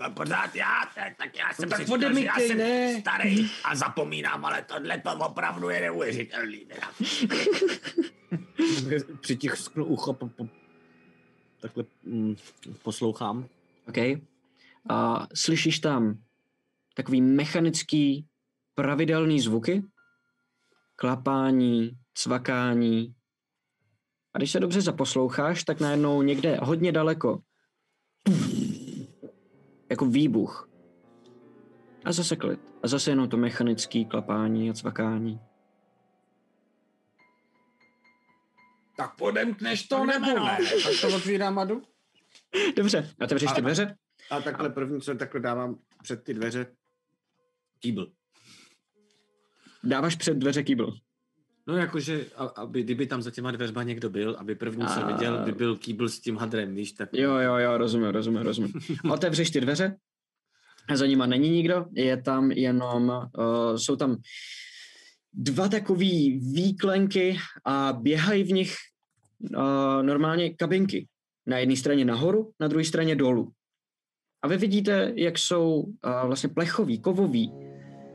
No pořád já, tak já jsem, no, tak si já jsem starý a zapomínám, ale tohle to opravdu je neuvěřitelný. Přitisknu ucho, takhle poslouchám. Okay. A slyšíš tam takový mechanický pravidelný zvuky, klapání, cvakání. A když se dobře zaposloucháš, tak najednou někde hodně daleko jako výbuch. A zase klid. A zase jenom to mechanické klapání a cvakání. Tak podemkneš to, nebo ne? Tak to otvírám a jdu. Dobře, otevřeš ty dveře? A takhle první, co takhle dávám před ty dveře, kýbl. Dáváš před dveře kýbl? No jakože, aby, kdyby tam za těma dveřma někdo byl, aby první se viděl, by byl kýbl s tím hadrem, víš? Tak... Jo, rozumím. Otevřeš ty dveře, za nima není nikdo, je tam jenom, jsou tam dva takový výklenky a běhají v nich normálně kabinky. Na jedné straně nahoru, na druhé straně dolů. A vy vidíte, jak jsou vlastně plechový, kovový,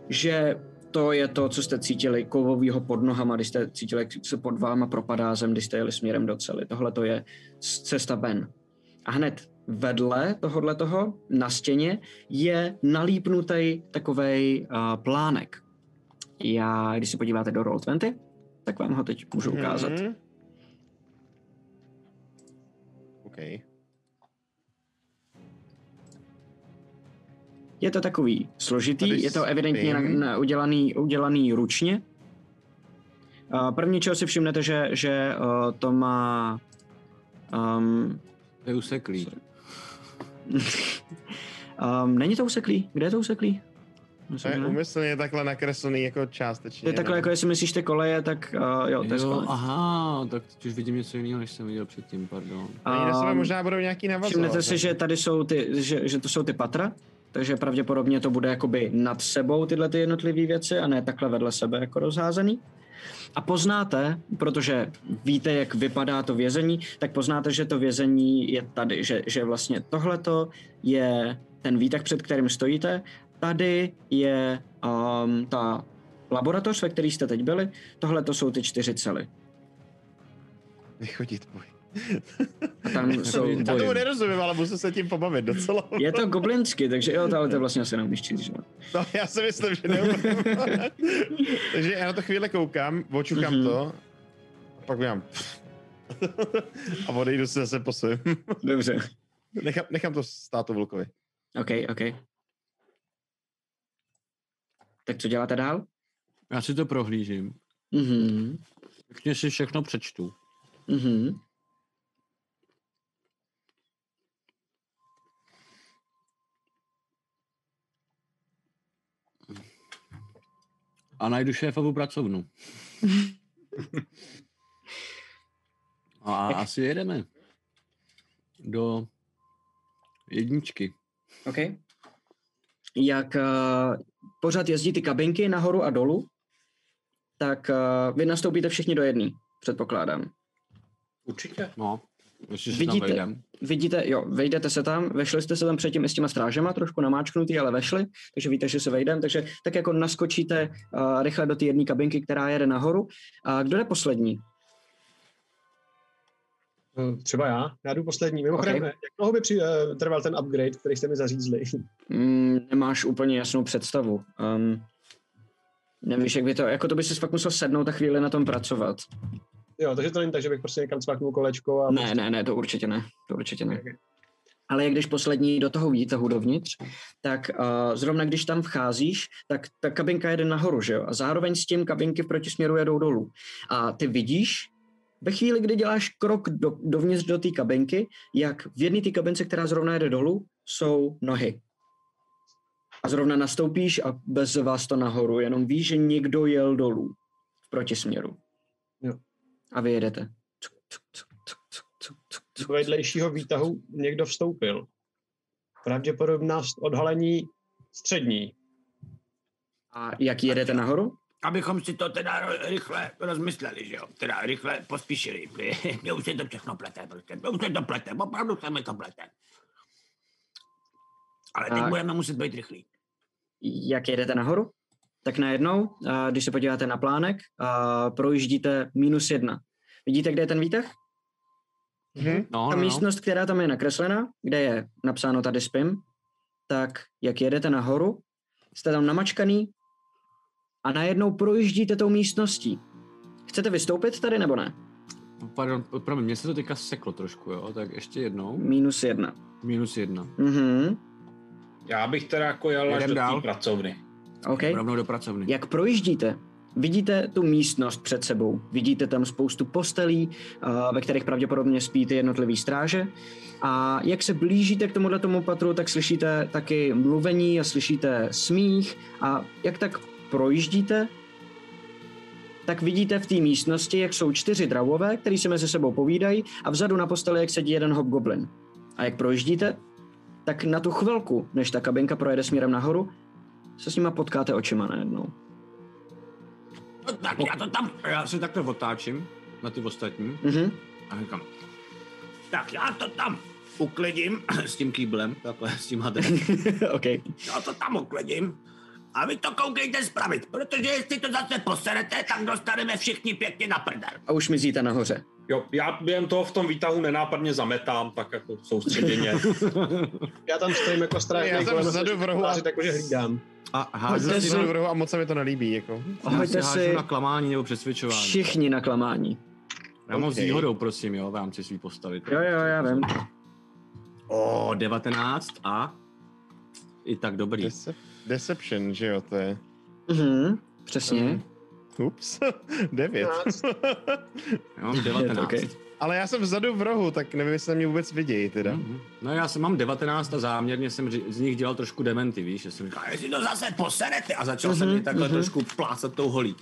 že to je to, co jste cítili kovovýho pod nohama, když jste cítili, jak se pod váma propadá zem, když jste jeli směrem do cely. Tohle to je cesta ven. A hned vedle tohoto na stěně je nalípnutý takovej plánek. Já, když se podíváte do Roll20, tak vám ho teď můžu ukázat. Mm-hmm. Okay. Je to takový složitý, je to evidentně udělaný ručně. První, čeho si všimnete, že to má... To je useklý. Není to useklý? Kde je to useklý? To je úmyslně takhle nakreslený jako částečně. To je takhle, jako jestli myslíš ty koleje, tak jo, to je skole. Aha, tak teď už vidím něco jiného, než jsem viděl předtím, pardon. Ani na sebe možná budou nějaký navazovat. Všimnete si, že tady jsou že to jsou ty patra, takže pravděpodobně to bude jakoby nad sebou tyhle ty jednotlivé věci a ne takhle vedle sebe jako rozházený. A poznáte, protože víte, jak vypadá to vězení, tak poznáte, že to vězení je tady, že vlastně tohleto je ten výtah, před kterým stojíte. Tady je ta laboratoř, ve které jste teď byli. Tohle to jsou ty 4 cely. Nechodit boj. A tam jsou... Já tomu nerozumím, ale musím se tím pobavit docela. Je to goblinsky, takže jo, ale to vlastně asi neumíš číst, že? No, já si myslím, že neumím. Takže já na to chvíle koukám, očukám to a pak udělám a odejdu se zase po svém. Dobře. Nechám to státu Vlkovi. OK. Tak co děláte dál? Já si to prohlížím. Pěkně si všechno přečtu. A najdu šéfovu pracovnu. A asi jedeme do 1. OK. Jak pořád jezdí ty kabinky nahoru a dolů, tak vy nastoupíte všichni do jedné, předpokládám. Určitě. No, jestli se tam vejdeme. Vidíte, jo, vejdete se tam, vešli jste se tam předtím i s těma strážema, trošku namáčknutý, ale vešli, takže víte, že se vejdeme, takže tak jako naskočíte rychle do té jedné kabinky, která jede nahoru. A kdo je poslední? Třeba já jdu poslední. Mimochodem, okay. Jak dlouho by trval ten upgrade, který jste mi zařízli? Nemáš úplně jasnou představu. Nevíš, jak by to, jako to by si fakt musel sednout a chvíli na tom pracovat. Jo, takže to není tak, že bych prostě někam cvaknul kolečko a... Ne, to určitě ne, Okay. Ale jak když poslední do toho výtahu dovnitř, tak zrovna když tam vcházíš, tak ta kabinka jede nahoru, že jo? A zároveň s tím kabinky v protisměru jedou dolů. A ty vidíš, ve chvíli, kdy děláš krok dovnitř do té kabinky, jak v jedné té kabince, která zrovna jede dolů, jsou nohy. A zrovna nastoupíš a bez vás to nahoru, jenom víš, že někdo jel dolů v protisměru. Jo. A vy jedete. Z vedlejšího výtahu někdo vstoupil. Pravděpodobnost odhalení střední. A jak jedete nahoru? Abychom si to teda rychle rozmysleli, že jo? Teda rychle pospíšili. Mě už se to všechno plete. Opravdu se mi to plete. Ale teď budeme muset být rychlí. Jak jedete nahoru? Tak najednou, když se podíváte na plánek, projíždíte -1. Vidíte, kde je ten výtah? Mm-hmm. No, ta místnost, která tam je nakreslena, kde je napsáno tady SPIM, tak jak jedete nahoru, jste tam namačkaný a najednou projíždíte tou místností. Chcete vystoupit tady nebo ne? Pardon, promiň, mě se to teďka seklo trošku, jo? Tak ještě jednou. -1. -1. Mm-hmm. Já bych teda jako jel až do té pracovny. Okay. Rovnou do pracovny. Jak projíždíte? Vidíte tu místnost před sebou, vidíte tam spoustu postelí, ve kterých pravděpodobně spí ty jednotlivý stráže a jak se blížíte k tomuto patru, tak slyšíte taky mluvení a slyšíte smích a jak tak projíždíte, tak vidíte v té místnosti, jak jsou 4 dravové, který si mezi sebou povídají a vzadu na posteli, jak sedí jeden hobgoblin. A jak projíždíte, tak na tu chvilku, než ta kabinka projede směrem nahoru, se s nima potkáte očima najednou. Tak, já se takhle otáčím na ty ostatní a říkám, tak já to tam uklidím s tím kýblem, takhle s tím hadrem. Okay. Já to tam uklidím a vy to koukejte spravit, protože jestli to zase poserete, tak dostaneme všichni pěkně na prdel. A už mizíte nahoře. Jo, já během toho v tom výtahu nenápadně zametám, tak jako soustředěně. Já tam stojím jako strážný. Já jsem vzadu v rohu a takže hlídám. A házím si do vrhu a moc se mi to nelíbí, jako. Hoďte si na klamání nebo přesvědčování. Všichni na klamání. Já mám s výhodou, prosím, jo, v rámci svý postavit. Jo, já vím. 19 a i tak dobrý. Deception, že jo, to je. Mhm, přesně. Ups, 9. Já mám 19. Okay. Ale já jsem vzadu v rohu, tak nevím, jestli mě vůbec vidějí teda. Mm-hmm. No já jsem mám 19 a záměrně jsem z nich dělal trošku dementy, víš, že jsem říkal, jestli to zase poserete a začal jsem mě takhle trošku plácat tou holí.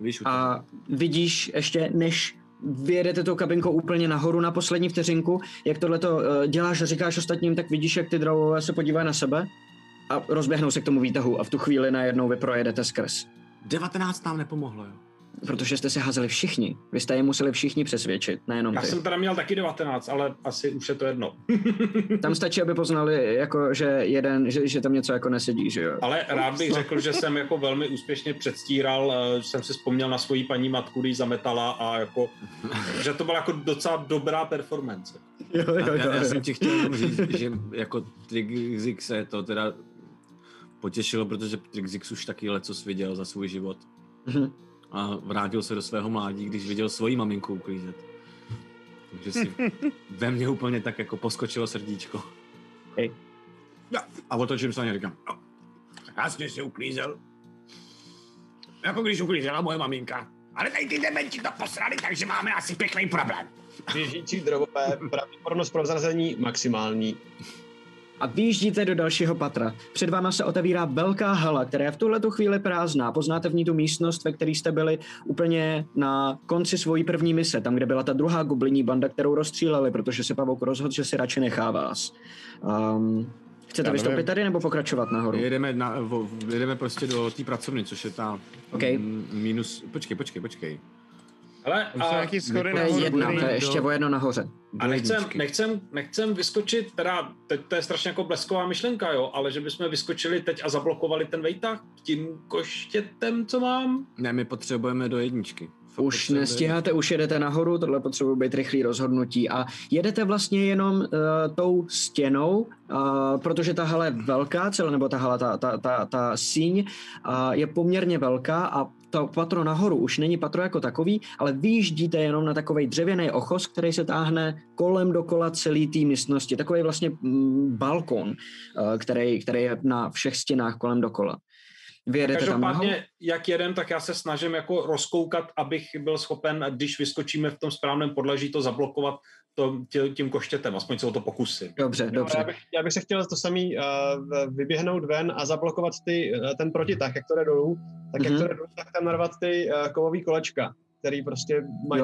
Víš, a vidíš ještě, než vyjedete tou kabinkou úplně nahoru na poslední vteřinku, jak tohleto děláš a říkáš ostatním, tak vidíš, jak ty dravové se podívají na sebe a rozběhnou se k tomu výtahu a v tu chvíli najednou vy projedete skrz. 19 nám nepomohlo, jo. Protože jste se házeli všichni. Vy jste je museli všichni přesvědčit, nejenom ty. Já jsem teda měl taky 19, ale asi už je to jedno. Tam stačí, aby poznali, jako, že tam něco jako nesedí, že jo? Ale rád bych řekl, že jsem jako velmi úspěšně předstíral, jsem si vzpomněl na svoji paní matku, když zametala a jako, že to byla jako docela dobrá performance. Jo. Já jsem ti chtěl říct, že jako Trixix se to teda potěšilo, protože Trixix už taky lecos viděl za svůj život. A vrátil se do svého mládí, když viděl svoji maminku uklízet. Takže si ve mně úplně tak jako poskočilo srdíčko. Hej. A otočím se a říkám, no, krásně si uklízel. Jako když uklízela moje maminka. Ale tady ty dementi to posrali, takže máme asi pěkný problém. Vyjíždící dravové, pravděpodobnost pro vzrazení maximální. A vyjíždíte do dalšího patra. Před váma se otevírá velká hala, která je v tuhletu chvíli prázdná. Poznáte v ní tu místnost, ve které jste byli úplně na konci svojí první mise, tam, kde byla ta druhá goblinní banda, kterou rozstříleli, protože se pavouk rozhodl, že si radši nechá vás. Chcete vystoupit tady nebo pokračovat nahoru? Jedeme prostě do té pracovny, což je ta minus... Počkej. Ale nějaký schody nahoře. To je ještě o jedno nahoře. A nechcem vyskočit, teda to je strašně jako blesková myšlenka, jo, ale že bychom vyskočili teď a zablokovali ten výtah tím koštětem, co mám? Ne, my potřebujeme do 1. Už nestíháte, už jedete nahoru, tohle potřebuje být rychlý rozhodnutí a jedete vlastně jenom tou stěnou, protože ta hala je velká, ta síň je poměrně velká a to patro nahoru už není patro jako takový, ale vyjíždíte jenom na takovej dřevěný ochoz, který se táhne kolem dokola celý té místnosti, takový vlastně balkon, který je na všech stěnách kolem dokola. Každopádně, jak jedem, tak já se snažím jako rozkoukat, abych byl schopen, když vyskočíme v tom správném podlaží, to zablokovat tím koštětem, aspoň se o to pokusím. Dobře. Já bych se chtěl to samý vyběhnout ven a zablokovat ten protitah, jak to jde dolů, tak tam narvat ty kovový kolečka, který prostě mají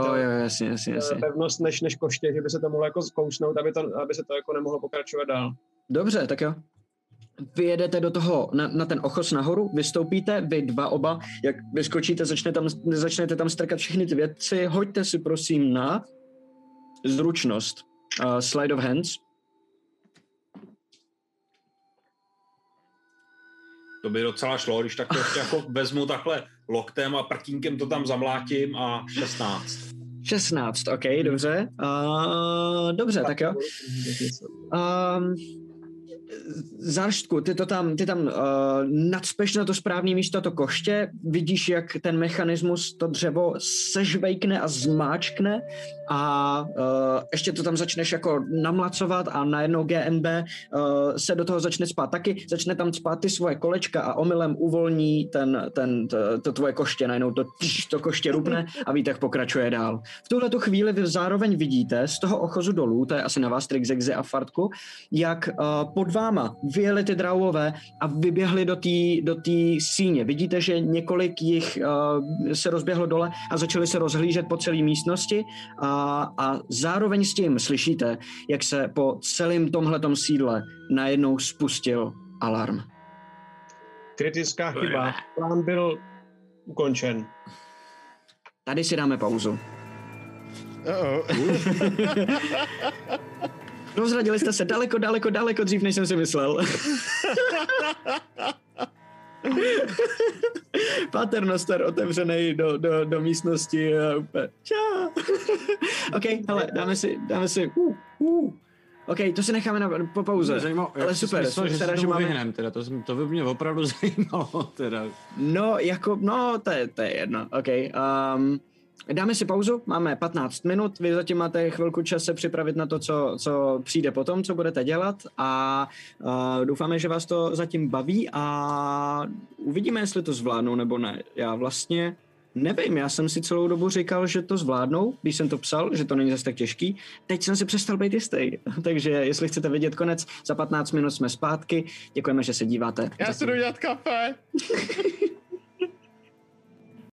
pevnost než koště, že by se to mohlo jako zkousnout, aby se to jako nemohlo pokračovat dál. Dobře, tak jo. Vyjedete do toho, na ten ochoz nahoru, vystoupíte, vy dva oba, jak vyskočíte, začnete tam strkat všechny ty věci, hoďte si prosím na zručnost. Slide of hands. To by docela šlo, když tak to ještě jako vezmu takhle loktem a prkínkem to tam zamlátím a 16. 16, ok, dobře. Dobře, tak jo. Zarštku, ty tam nadspeš na to správné místo, to koště, vidíš, jak ten mechanismus to dřevo sežvejkne a zmáčkne a ještě to tam začneš jako namlacovat a najednou GMB se do toho začne spát taky, začne tam spát ty svoje kolečka a omylem uvolní to tvoje koště, najednou to koště rupne a výtah pokračuje dál. V tuhletu chvíli vy zároveň vidíte z toho ochozu dolů, to je asi na vás Trixexe a Fartku, jak pod váma vyjeli ty draugové a vyběhli do té síně. Vidíte, že několik jich se rozběhlo dole a začali se rozhlížet po celé místnosti a zároveň s tím slyšíte, jak se po celém tomhletom sídle najednou spustil alarm. Kritická chyba. Plán byl ukončen. Tady si dáme pauzu. Rozradili jste se daleko dřív, než jsem si myslel. Paternoster otevřený do místnosti. Čau. OK, hele, dáme si. OK, to si necháme po pauze. Zajímalo, ale super, že máme... Vyhnem, teda, to by mě opravdu zajímalo. Teda. No, to je jedno. OK, dáme si pauzu, máme 15 minut, vy zatím máte chvilku čas se připravit na to, co přijde potom, co budete dělat a doufáme, že vás to zatím baví a uvidíme, jestli to zvládnou nebo ne. Já vlastně nevím, já jsem si celou dobu říkal, že to zvládnou, když jsem to psal, že to není zase tak těžký, teď jsem si přestal být jistý, takže jestli chcete vidět konec, za 15 minut jsme zpátky, děkujeme, že se díváte. Já si jdu dělat kafe.